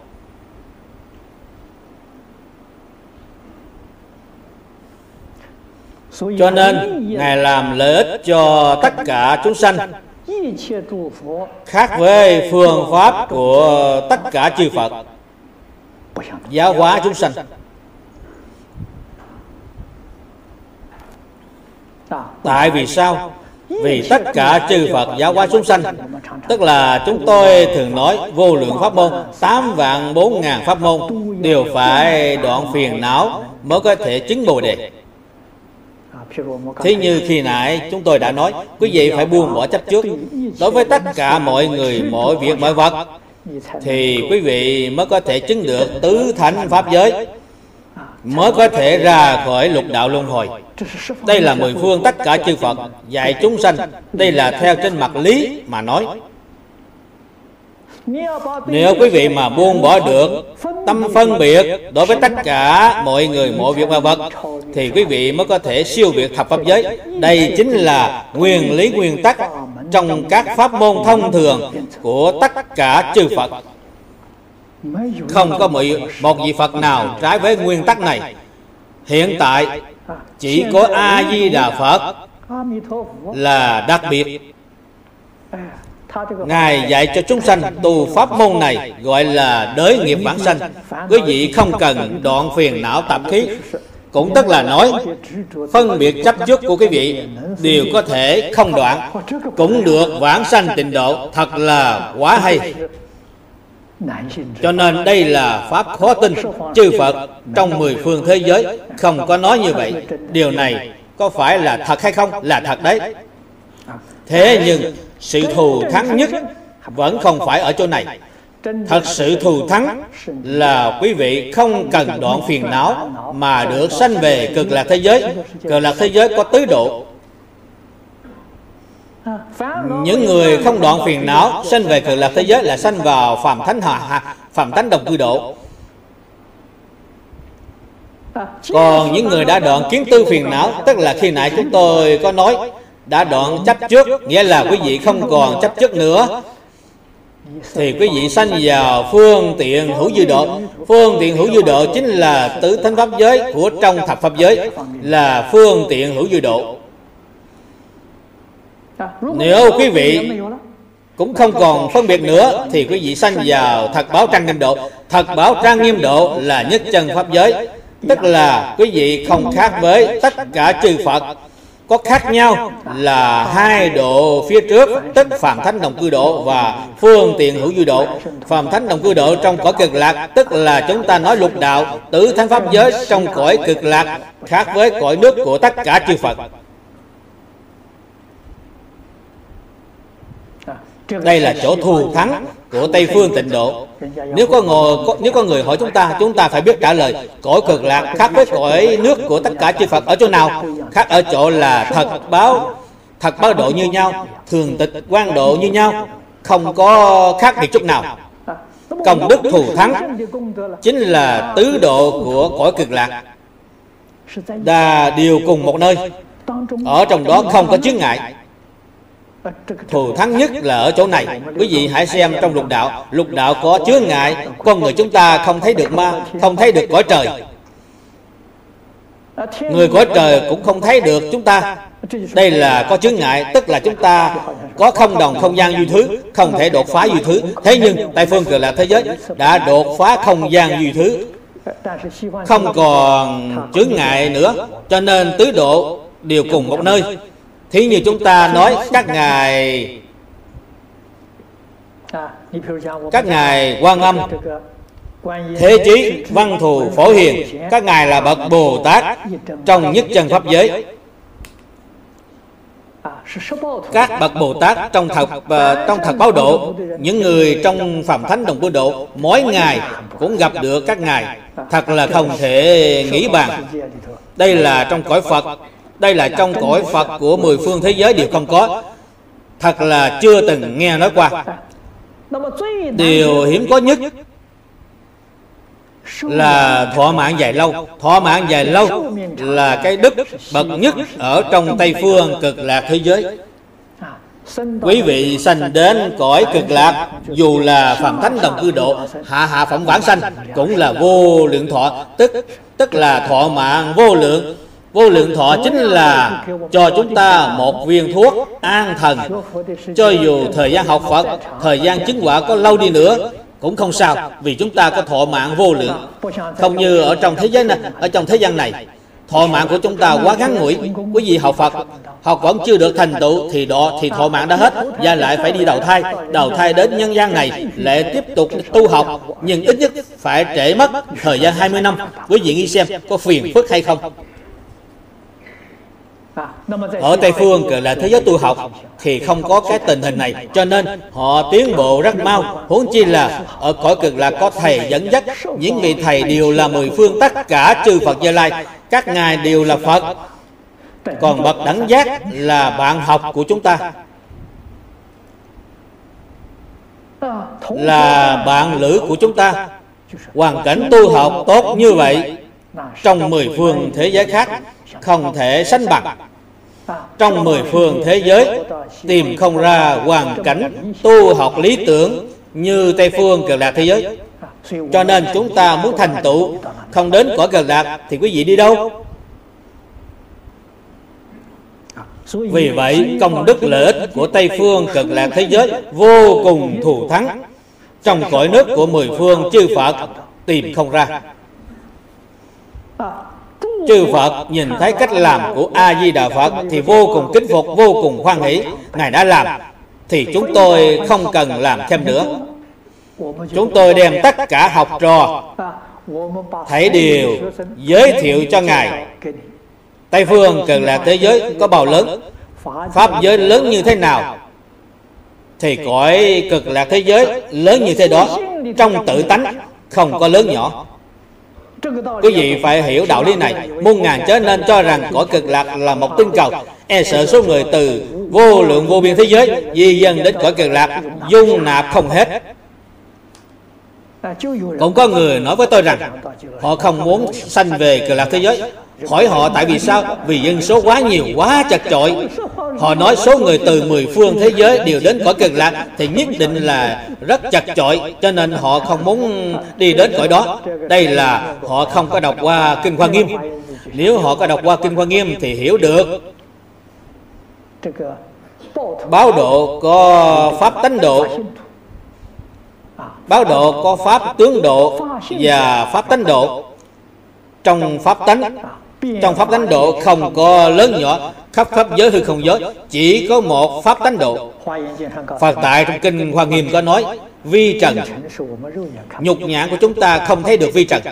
Cho nên Ngài làm lợi ích cho tất cả chúng sanh, khác với phương pháp của tất cả chư Phật giáo hóa chúng sanh. Tại vì sao? Vì tất cả chư Phật giáo hóa chúng sanh, tức là chúng tôi thường nói vô lượng pháp môn, tám vạn bốn ngàn pháp môn đều phải đoạn phiền não mới có thể chứng Bồ Đề. Thế như khi nãy chúng tôi đã nói, quý vị phải buông bỏ chấp trước. Đối với tất cả mọi người, mọi việc, mọi vật thì quý vị mới có thể chứng được tứ thánh pháp giới, mới có thể ra khỏi lục đạo luân hồi. Đây là mười phương tất cả chư Phật dạy chúng sanh. Đây là theo trên mặt lý mà nói. Nếu quý vị mà buông bỏ được tâm phân biệt đối với tất cả mọi người, mọi việc và vật thì quý vị mới có thể siêu việt thập pháp giới. Đây chính là nguyên lý nguyên tắc trong các pháp môn thông thường của tất cả chư Phật. Không có một vị Phật nào trái với nguyên tắc này. Hiện tại chỉ có A Di Đà Phật là đặc biệt. Ngài dạy cho chúng sanh tu pháp môn này gọi là đới nghiệp vãng sanh. Quý vị không cần đoạn phiền não tạp khí, cũng tức là nói phân biệt chấp trước của quý vị đều có thể không đoạn, cũng được vãng sanh tịnh độ. Thật là quá hay. Cho nên đây là pháp khó tin. Chư Phật trong mười phương thế giới không có nói như vậy. Điều này có phải là thật hay không? Là thật đấy. Thế nhưng sự thù thắng nhất vẫn không phải ở chỗ này. Thật sự thù thắng là quý vị không cần đoạn phiền não mà được sanh về cực lạc thế giới. Cực lạc thế giới có tứ độ. Những người không đoạn phiền não sanh về cực lạc thế giới là sanh vào Phạm Thánh Hòa, Phạm Thánh Đồng Cư Độ. Còn những người đã đoạn kiến tư phiền não, tức là khi nãy chúng tôi có nói, đã đoạn chấp trước, nghĩa là quý vị không còn chấp trước nữa, thì quý vị sanh vào Phương Tiện Hữu Dư Độ. Phương Tiện Hữu Dư Độ chính là tứ thánh pháp giới của trong thập pháp giới, là Phương Tiện Hữu Dư Độ. Nếu quý vị cũng không còn phân biệt nữa thì quý vị sanh vào thật báo trang nghiêm độ. Thật báo trang nghiêm độ là nhất chân pháp giới, tức là quý vị không khác với tất cả chư Phật. Có khác nhau là hai độ phía trước, tức Phạm Thánh Đồng Cư Độ và Phương Tiện Hữu Dư Độ. Phạm Thánh Đồng Cư Độ trong cõi cực lạc, tức là chúng ta nói lục đạo tứ thánh pháp giới trong cõi cực lạc, khác với cõi nước của tất cả chư Phật. Đây là chỗ thù thắng của Tây Phương Tịnh Độ. Nếu có, ngồi, có, nếu có người hỏi chúng ta, chúng ta phải biết trả lời. Cõi cực lạc khác với cõi nước của tất cả chư Phật ở chỗ nào? Khác ở chỗ là thật báo, thật báo độ như nhau, thường tịch quan độ như nhau, không có khác biệt chút nào. Công đức thù thắng chính là tứ độ của cõi cực lạc, đà điều cùng một nơi, ở trong đó không có chướng ngại. Thù thắng nhất là ở chỗ này. Quý vị hãy xem trong lục đạo, lục đạo có chướng ngại, con người chúng ta không thấy được ma, không thấy được cõi trời, người cõi trời cũng không thấy được chúng ta. Đây là có chướng ngại, tức là chúng ta có không đồng không gian duy thứ, không thể đột phá duy thứ. Thế nhưng Tây Phương Cực Lạc Thế Giới đã đột phá không gian duy thứ, không còn chướng ngại nữa, cho nên tứ độ đều cùng một nơi. Thí như chúng ta nói các ngài các ngài Quan Âm, Thế Chí, Văn Thù, Phổ Hiền, các ngài là bậc Bồ Tát trong nhất chân pháp giới. Các bậc Bồ Tát trong thật trong thật báo độ, những người trong Phạm Thánh Đồng Cư Độ mỗi ngày cũng gặp được các ngài, thật là không thể nghĩ bàn. Đây là trong cõi Phật. Đây là trong cõi Phật của mười phương thế giới đều không có, thật là chưa từng nghe nói qua. Điều hiếm có nhất là thọ mạng dài lâu. Thọ mạng dài lâu là cái đức bậc nhất ở trong Tây Phương Cực Lạc Thế Giới. Quý vị sanh đến cõi cực lạc, dù là Phạm Thánh Đồng Cư Độ, hạ hạ phẩm vãng sanh, cũng là vô lượng thọ, tức, tức là thọ mạng vô lượng. Vô lượng thọ chính là cho chúng ta một viên thuốc an thần. Cho dù thời gian học Phật, thời gian chứng quả có lâu đi nữa cũng không sao, vì chúng ta có thọ mạng vô lượng. Không như ở trong thế giới này, ở trong thế gian này, thọ mạng của chúng ta quá ngắn ngủi. Quý vị học Phật, học vẫn chưa được thành tựu thì đó thì thọ mạng đã hết, và lại phải đi đầu thai, đầu thai đến nhân gian này lại tiếp tục tu học, nhưng ít nhất phải trễ mất thời gian hai mươi năm. Quý vị nghĩ xem có phiền phức hay không? Ở Tây Phương Cực Lạc Thế Giới tu học thì không có cái tình hình này, cho nên họ tiến bộ rất mau. Huống chi là ở cõi cực lạc có thầy dẫn dắt. Những vị thầy đều là mười phương tất cả chư Phật Như Lai, các ngài đều là Phật. Còn bậc đẳng giác là bạn học của chúng ta, là bạn lữ của chúng ta. Hoàn cảnh tu học tốt như vậy trong mười phương thế giới khác không thể sánh bằng. Trong mười phương thế giới tìm không ra hoàn cảnh tu học lý tưởng như Tây Phương Cực Lạc Thế Giới. Cho nên chúng ta muốn thành tựu, không đến cõi cực lạc thì quý vị đi đâu? Vì vậy công đức lợi ích của Tây Phương Cực Lạc Thế Giới vô cùng thù thắng, trong cõi nước của mười phương chư Phật tìm không ra. Chư Phật nhìn thấy cách làm của A Di Đà Phật thì vô cùng kính phục, vô cùng hoan hỷ. Ngài đã làm thì chúng tôi không cần làm thêm nữa. Chúng tôi đem tất cả học trò thảy đều giới thiệu cho ngài. Tây Phương Cực Lạc Thế Giới có bao lớn, pháp giới lớn như thế nào thì cõi cực lạc thế giới lớn như thế đó. Trong tự tánh không có lớn nhỏ. Quý vị phải hiểu đạo lý này. Muôn ngàn chớ nên cho rằng cõi cực lạc là một tinh cầu, e sợ số người từ vô lượng vô biên thế giới di dân đến cõi cực lạc, dung nạp không hết. Cũng có người nói với tôi rằng họ không muốn sanh về cực lạc thế giới. Hỏi họ tại vì sao? Vì dân số quá nhiều, quá chật chội. Họ nói số người từ mười phương thế giới đều đến cõi cực lạc thì nhất định là rất chật chội, cho nên họ không muốn đi đến cõi đó. Đây là họ không có đọc qua Kinh Hoa Nghiêm. Nếu họ có đọc qua Kinh Hoa Nghiêm thì hiểu được Báo độ có pháp tánh độ, báo độ có pháp tướng độ và pháp tánh độ. Trong pháp tánh, trong pháp tánh độ không có lớn nhỏ, khắp khắp giới hư không giới, chỉ có một pháp tánh độ. Phật tại trong kinh Hoa Nghiêm có nói, vi trần, nhục nhãn của chúng ta không thấy được vi trần.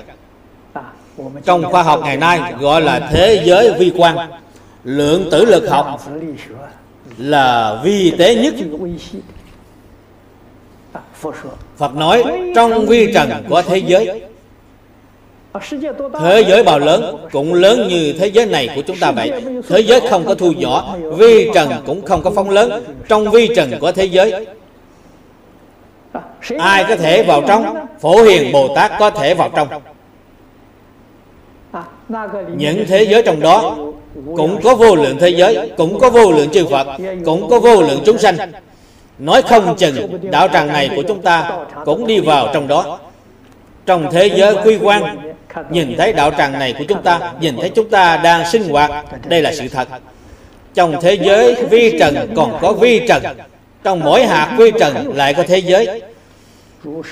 Trong khoa học ngày nay gọi là thế giới vi quan. Lượng tử lực học là vi tế nhất. Phật nói trong vi trần của thế giới, thế giới bao lớn cũng lớn như thế giới này của chúng ta vậy. Thế giới không có thu nhỏ, vi trần cũng không có phóng lớn. Trong vi trần của thế giới, ai có thể vào trong? Phổ Hiền Bồ Tát có thể vào trong. Những thế giới trong đó cũng có vô lượng thế giới, cũng có vô lượng chư Phật, cũng có vô lượng chúng sanh. Nói không chừng đạo tràng này của chúng ta cũng đi vào trong đó. Trong thế giới quy quan, nhìn thấy đạo tràng này của chúng ta, nhìn thấy chúng ta đang sinh hoạt, đây là sự thật. Trong thế giới vi trần còn có vi trần, trong mỗi hạt vi trần lại có thế giới.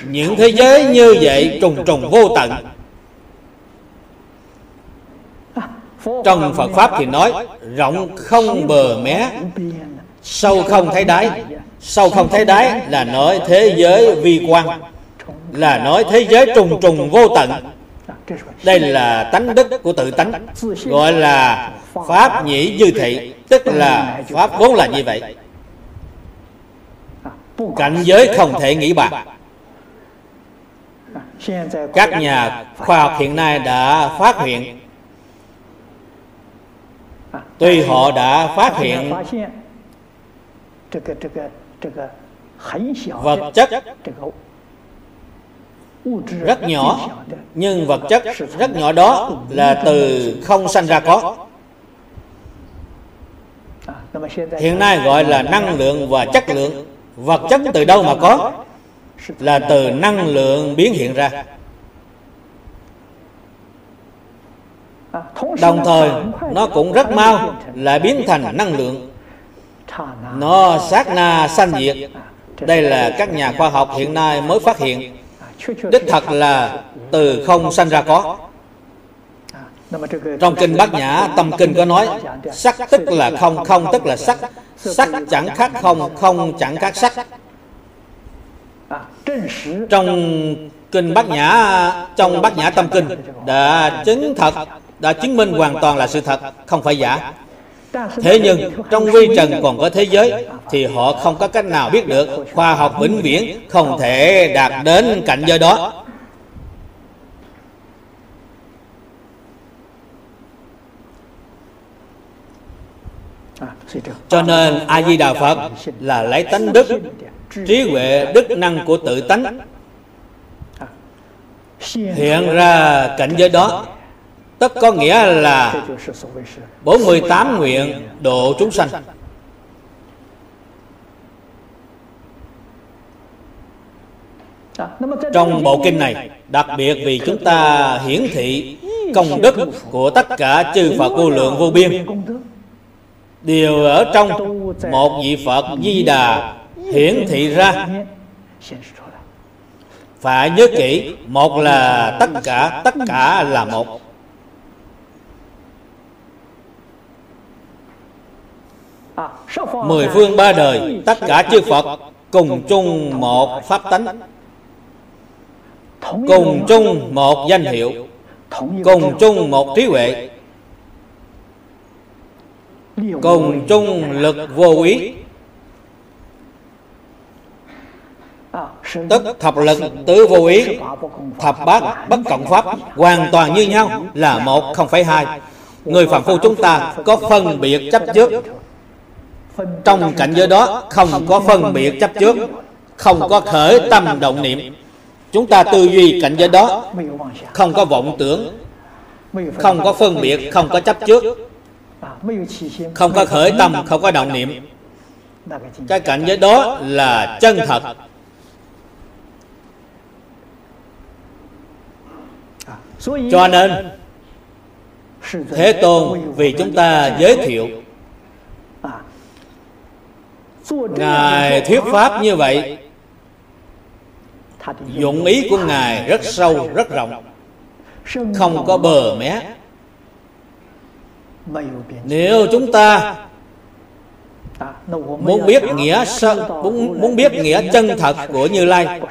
Những thế giới như vậy trùng trùng vô tận. Trong Phật Pháp thì nói rộng không bờ mé, sâu không thấy đáy. Sâu không thấy đáy là nói thế giới vi quan, là nói thế giới trùng trùng vô tận. Đây là tánh đức của tự tánh, gọi là Pháp nhĩ dư thị, tức là Pháp vốn là như vậy. Cảnh giới không thể nghĩ bạc. Các nhà khoa học hiện nay đã phát hiện, tuy họ đã phát hiện vật chất rất nhỏ, nhưng vật chất rất nhỏ đó là từ không sanh ra có. Hiện nay gọi là năng lượng và chất lượng. Vật chất từ đâu mà có? Là từ năng lượng biến hiện ra. Đồng thời nó cũng rất mau lại biến thành năng lượng. Nó sát na sanh diệt. Đây là các nhà khoa học hiện nay mới phát hiện, đích thật là từ không sanh ra có. Trong kinh Bát Nhã Tâm Kinh có nói, sắc tức là không, không tức là sắc, sắc chẳng khác không, không chẳng khác sắc. Trong kinh Bát Nhã, trong Bát Nhã Tâm Kinh đã chứng thật, đã chứng minh hoàn toàn là sự thật, không phải giả. Thế nhưng trong vi trần còn có thế giới thì họ không có cách nào biết được. Khoa học vĩnh viễn không thể đạt đến cảnh giới đó. Cho nên A Di Đà Phật là lấy tánh đức, trí huệ, đức năng của tự tánh hiện ra cảnh giới đó. Tức có nghĩa là bốn mươi tám nguyện độ chúng sanh. Trong bộ kinh này, đặc biệt vì chúng ta hiển thị công đức của tất cả chư Phật vô lượng vô biên, đều ở trong một vị Phật Di Đà hiển thị ra. Phải nhớ kỹ, một là tất cả, tất cả là một. Mười phương ba đời, tất cả chư Phật cùng chung một pháp tánh, cùng chung một danh hiệu, cùng chung một trí huệ, cùng chung lực vô úy, tức thập lực tứ vô úy, thập bát bất cộng pháp, hoàn toàn như nhau, là một không phải hai. Người phàm phu chúng ta có phân biệt chấp trước. Trong cảnh giới đó không có phân biệt chấp trước, không có khởi tâm động niệm. Chúng ta tư duy cảnh giới đó không có vọng tưởng, không có phân biệt, không có chấp trước, không có khởi tâm, không có động niệm. Cái cảnh giới đó là chân thật. Cho nên Thế Tôn vì chúng ta giới thiệu Ngài thuyết pháp như vậy, dụng ý của Ngài rất sâu, rất rộng, không có bờ mé. Nếu chúng ta muốn biết nghĩa sân, muốn, muốn biết nghĩa chân thật của Như Lai,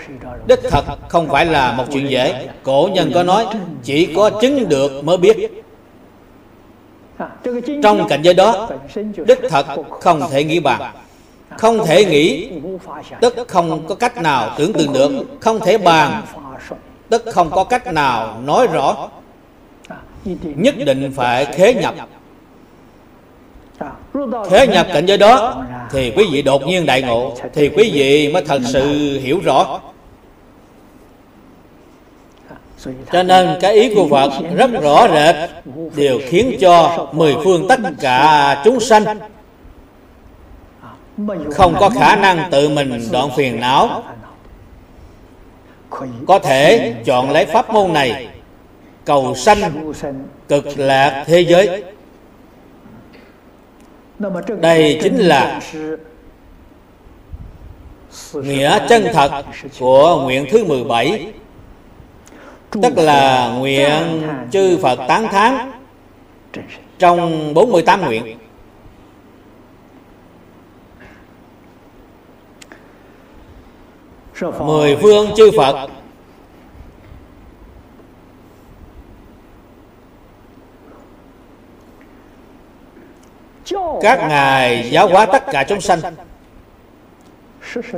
đích thật không phải là một chuyện dễ. Cổ nhân có nói, chỉ có chứng được mới biết. Trong cảnh giới đó, đích thật không thể nghĩ bàn, không thể nghĩ, tức không có cách nào tưởng tượng được, không thể bàn, tức không có cách nào nói rõ. Nhất định phải khế nhập. Khế nhập cảnh giới đó thì quý vị đột nhiên đại ngộ, thì quý vị mới thật sự hiểu rõ. Cho nên cái ý của Phật rất rõ rệt, điều khiến cho mười phương tất cả chúng sanh không có khả năng tự mình đoạn phiền não, có thể chọn lấy pháp môn này cầu sanh cực lạc thế giới. Đây chính là nghĩa chân thật của nguyện thứ mười bảy, tức là nguyện chư Phật tán thán trong bốn mươi tám nguyện. Mười phương chư Phật các ngài giáo hóa tất cả chúng sanh.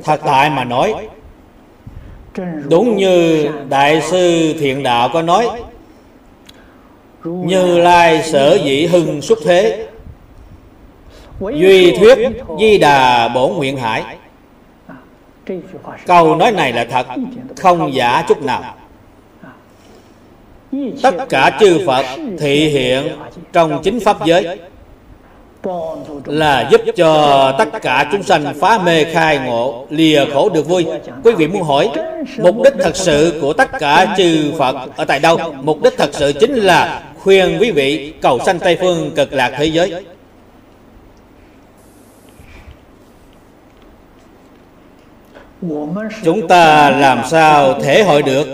Thật tại mà nói, đúng như Đại Sư Thiện Đạo có nói, Như Lai sở dĩ hưng xuất thế, duy thuyết Di Đà bổn nguyện hải. Câu nói này là thật, không giả chút nào. Tất cả chư Phật thị hiện trong chính pháp giới là giúp cho tất cả chúng sanh phá mê khai ngộ, lìa khổ được vui. Quý vị muốn hỏi mục đích thật sự của tất cả chư Phật ở tại đâu? Mục đích thật sự chính là khuyên quý vị cầu sanh Tây Phương cực lạc thế giới. Chúng ta làm sao thể hội được?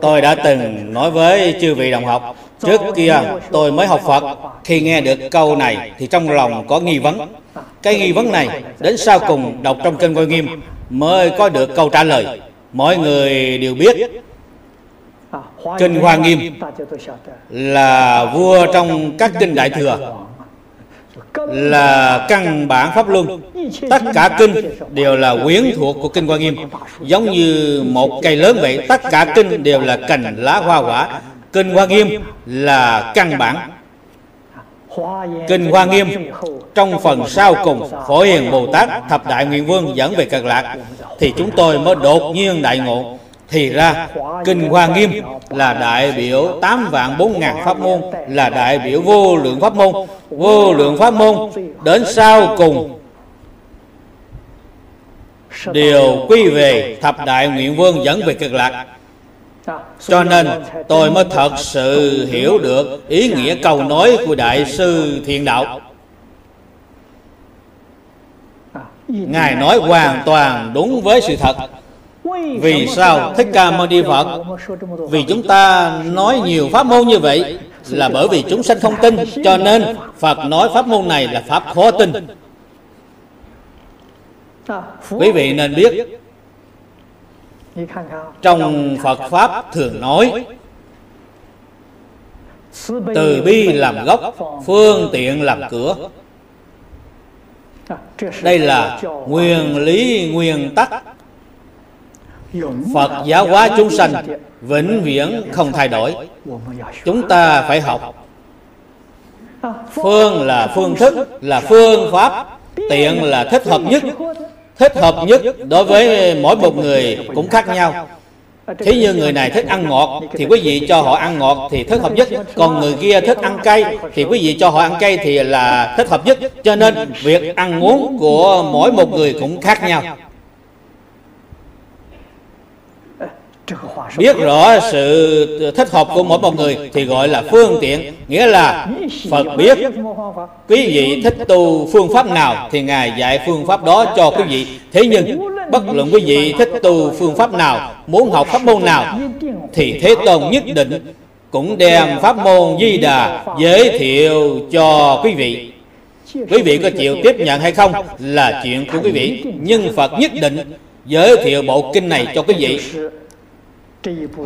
Tôi đã từng nói với chư vị đồng học, trước kia tôi mới học Phật, khi nghe được câu này thì trong lòng có nghi vấn. Cái nghi vấn này đến sau cùng đọc trong Kinh Hoa Nghiêm mới có được câu trả lời. Mọi người đều biết Kinh Hoa Nghiêm là vua trong các kinh Đại Thừa, là căn bản pháp luân. Tất cả kinh đều là quyến thuộc của Kinh Hoa Nghiêm, giống như một cây lớn vậy. Tất cả kinh đều là cành lá hoa quả. Kinh Hoa Nghiêm là căn bản. Kinh Hoa Nghiêm trong phần sau cùng, Phổ Hiền Bồ Tát Thập Đại Nguyện Vương dẫn về cực lạc, thì chúng tôi mới đột nhiên đại ngộ. Thì ra Kinh Hoa Nghiêm là đại biểu tám vạn bốn ngàn pháp môn, là đại biểu vô lượng pháp môn. Vô lượng pháp môn đến sau cùng đều quy về Thập Đại Nguyện Vương dẫn về cực lạc. Cho nên tôi mới thật sự hiểu được ý nghĩa câu nói của Đại Sư Thiện Đạo. Ngài nói hoàn toàn đúng với sự thật. Vì sao Thích Ca Mâu Ni Phật, vì chúng ta nói nhiều pháp môn như vậy, là bởi vì chúng sanh không tin. Cho nên Phật nói pháp môn này là pháp khó tin. Quý vị nên biết, trong Phật Pháp thường nói từ bi làm gốc, phương tiện làm cửa. Đây là nguyên lý nguyên tắc Phật giáo hóa chúng sanh, vĩnh viễn không thay đổi. Chúng ta phải học. Phương là phương thức, là phương pháp. Tiện là thích hợp nhất. Thích hợp nhất đối với mỗi một người cũng khác nhau. Thí như người này thích ăn ngọt thì quý vị cho họ ăn ngọt thì thích hợp nhất. Còn người kia thích ăn cay thì quý vị cho họ ăn cay thì là thích hợp nhất. Cho nên việc ăn uống của mỗi một người cũng khác nhau. biết rõ sự thích hợp của mỗi một người thì gọi là phương tiện. Nghĩa là Phật biết quý vị thích tu phương pháp nào thì Ngài dạy phương pháp đó cho quý vị. Thế nhưng bất luận quý vị thích tu phương pháp nào, muốn học pháp môn nào, thì Thế Tôn nhất định cũng đem pháp môn Di Đà giới thiệu cho quý vị. Quý vị có chịu tiếp nhận hay không là chuyện của quý vị, nhưng Phật nhất định giới thiệu bộ kinh này cho quý vị.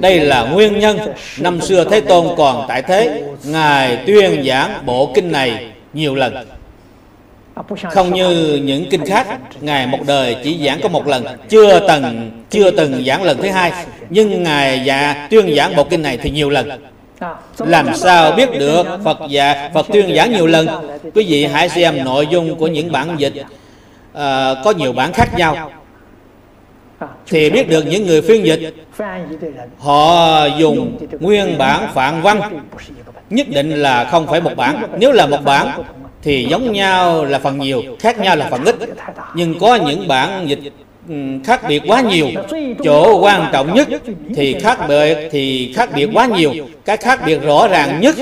Đây là nguyên nhân năm xưa Thế Tôn còn tại thế, Ngài tuyên giảng bộ kinh này nhiều lần. Không như những kinh khác, Ngài một đời chỉ giảng có một lần, chưa từng, chưa từng giảng lần thứ hai. Nhưng Ngài dạ, tuyên giảng bộ kinh này thì nhiều lần. Làm sao biết được Phật dạ, Phật tuyên giảng nhiều lần? Quý vị hãy xem nội dung của những bản dịch, à, có nhiều bản khác nhau, thì biết được những người phiên dịch họ dùng nguyên bản phạn văn nhất định là không phải một bản. Nếu là một bản thì giống nhau là phần nhiều, khác nhau là phần ít. Nhưng có những bản dịch khác biệt quá nhiều. Chỗ quan trọng nhất thì khác biệt, thì khác biệt quá nhiều. Cái khác biệt rõ ràng nhất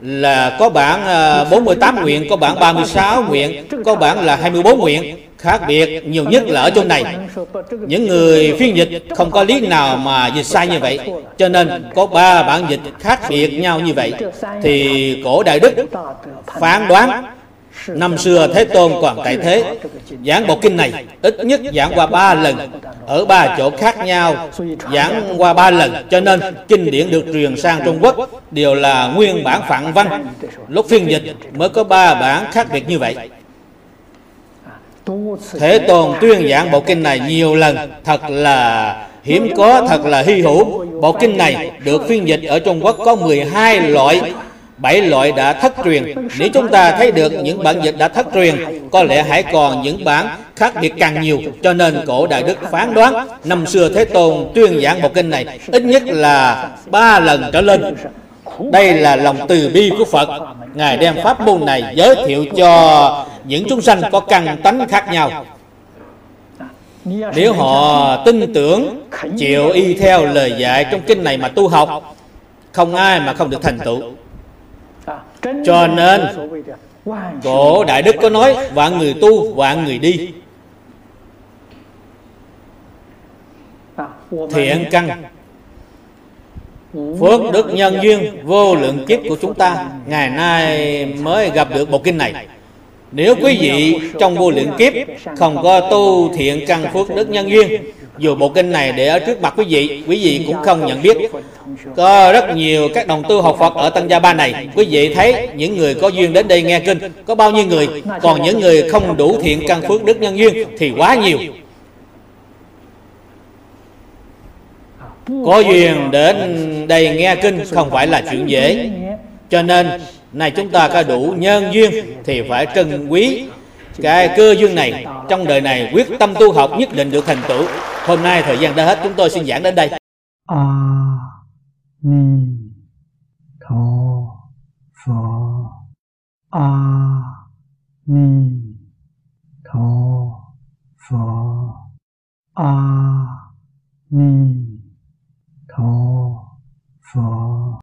là có bản bốn mươi tám nguyện, có bản ba mươi sáu nguyện, có bản là hai mươi bốn nguyện. Khác biệt nhiều nhất là ở chỗ này. Những người phiên dịch không có lý nào mà dịch sai như vậy. Cho nên có ba bản dịch khác biệt nhau như vậy. Thì cổ Đại Đức phán đoán năm xưa Thế Tôn còn tại thế giảng bộ kinh này, ít nhất giảng qua ba lần, ở ba chỗ khác nhau giảng qua ba lần. Cho nên kinh điển được truyền sang Trung Quốc đều là nguyên bản phạn văn, lúc phiên dịch mới có ba bản khác biệt như vậy. Thế Tôn tuyên giảng bộ kinh này nhiều lần, thật là hiếm có, thật là hy hữu. Bộ kinh này được phiên dịch ở Trung Quốc có mười hai loại, bảy loại đã thất truyền. Nếu chúng ta thấy được những bản dịch đã thất truyền, có lẽ hãy còn những bản khác biệt càng nhiều. Cho nên cổ Đại Đức phán đoán năm xưa Thế Tôn tuyên giảng bộ kinh này ít nhất là ba lần trở lên. Đây là lòng từ bi của Phật. Ngài đem pháp môn này giới thiệu cho những chúng sanh có căn tánh khác nhau. Nếu họ tin tưởng, chịu y theo lời dạy trong kinh này mà tu học, không ai mà không được thành tựu. Cho nên cổ Đại Đức có nói vạn người tu, vạn người đi. Thiện căn, phước đức, nhân duyên vô lượng kiếp của chúng ta ngày nay mới gặp được bộ kinh này. Nếu quý vị trong vô lượng kiếp không có tu thiện căn phước đức nhân duyên, dù bộ kinh này để ở trước mặt quý vị, quý vị cũng không nhận biết. Có rất nhiều các đồng tu học Phật ở Tân Gia Ba này, quý vị thấy những người có duyên đến đây nghe kinh có bao nhiêu người, còn những người không đủ thiện căn phước đức nhân duyên thì quá nhiều. Có duyên đến đây nghe kinh không phải là chuyện dễ. Cho nên này chúng ta có đủ nhân duyên thì phải trân quý cái cơ duyên này. Trong đời này quyết tâm tu học nhất định được thành tựu. Hôm nay thời gian đã hết, chúng tôi xin giảng đến đây. À, ni.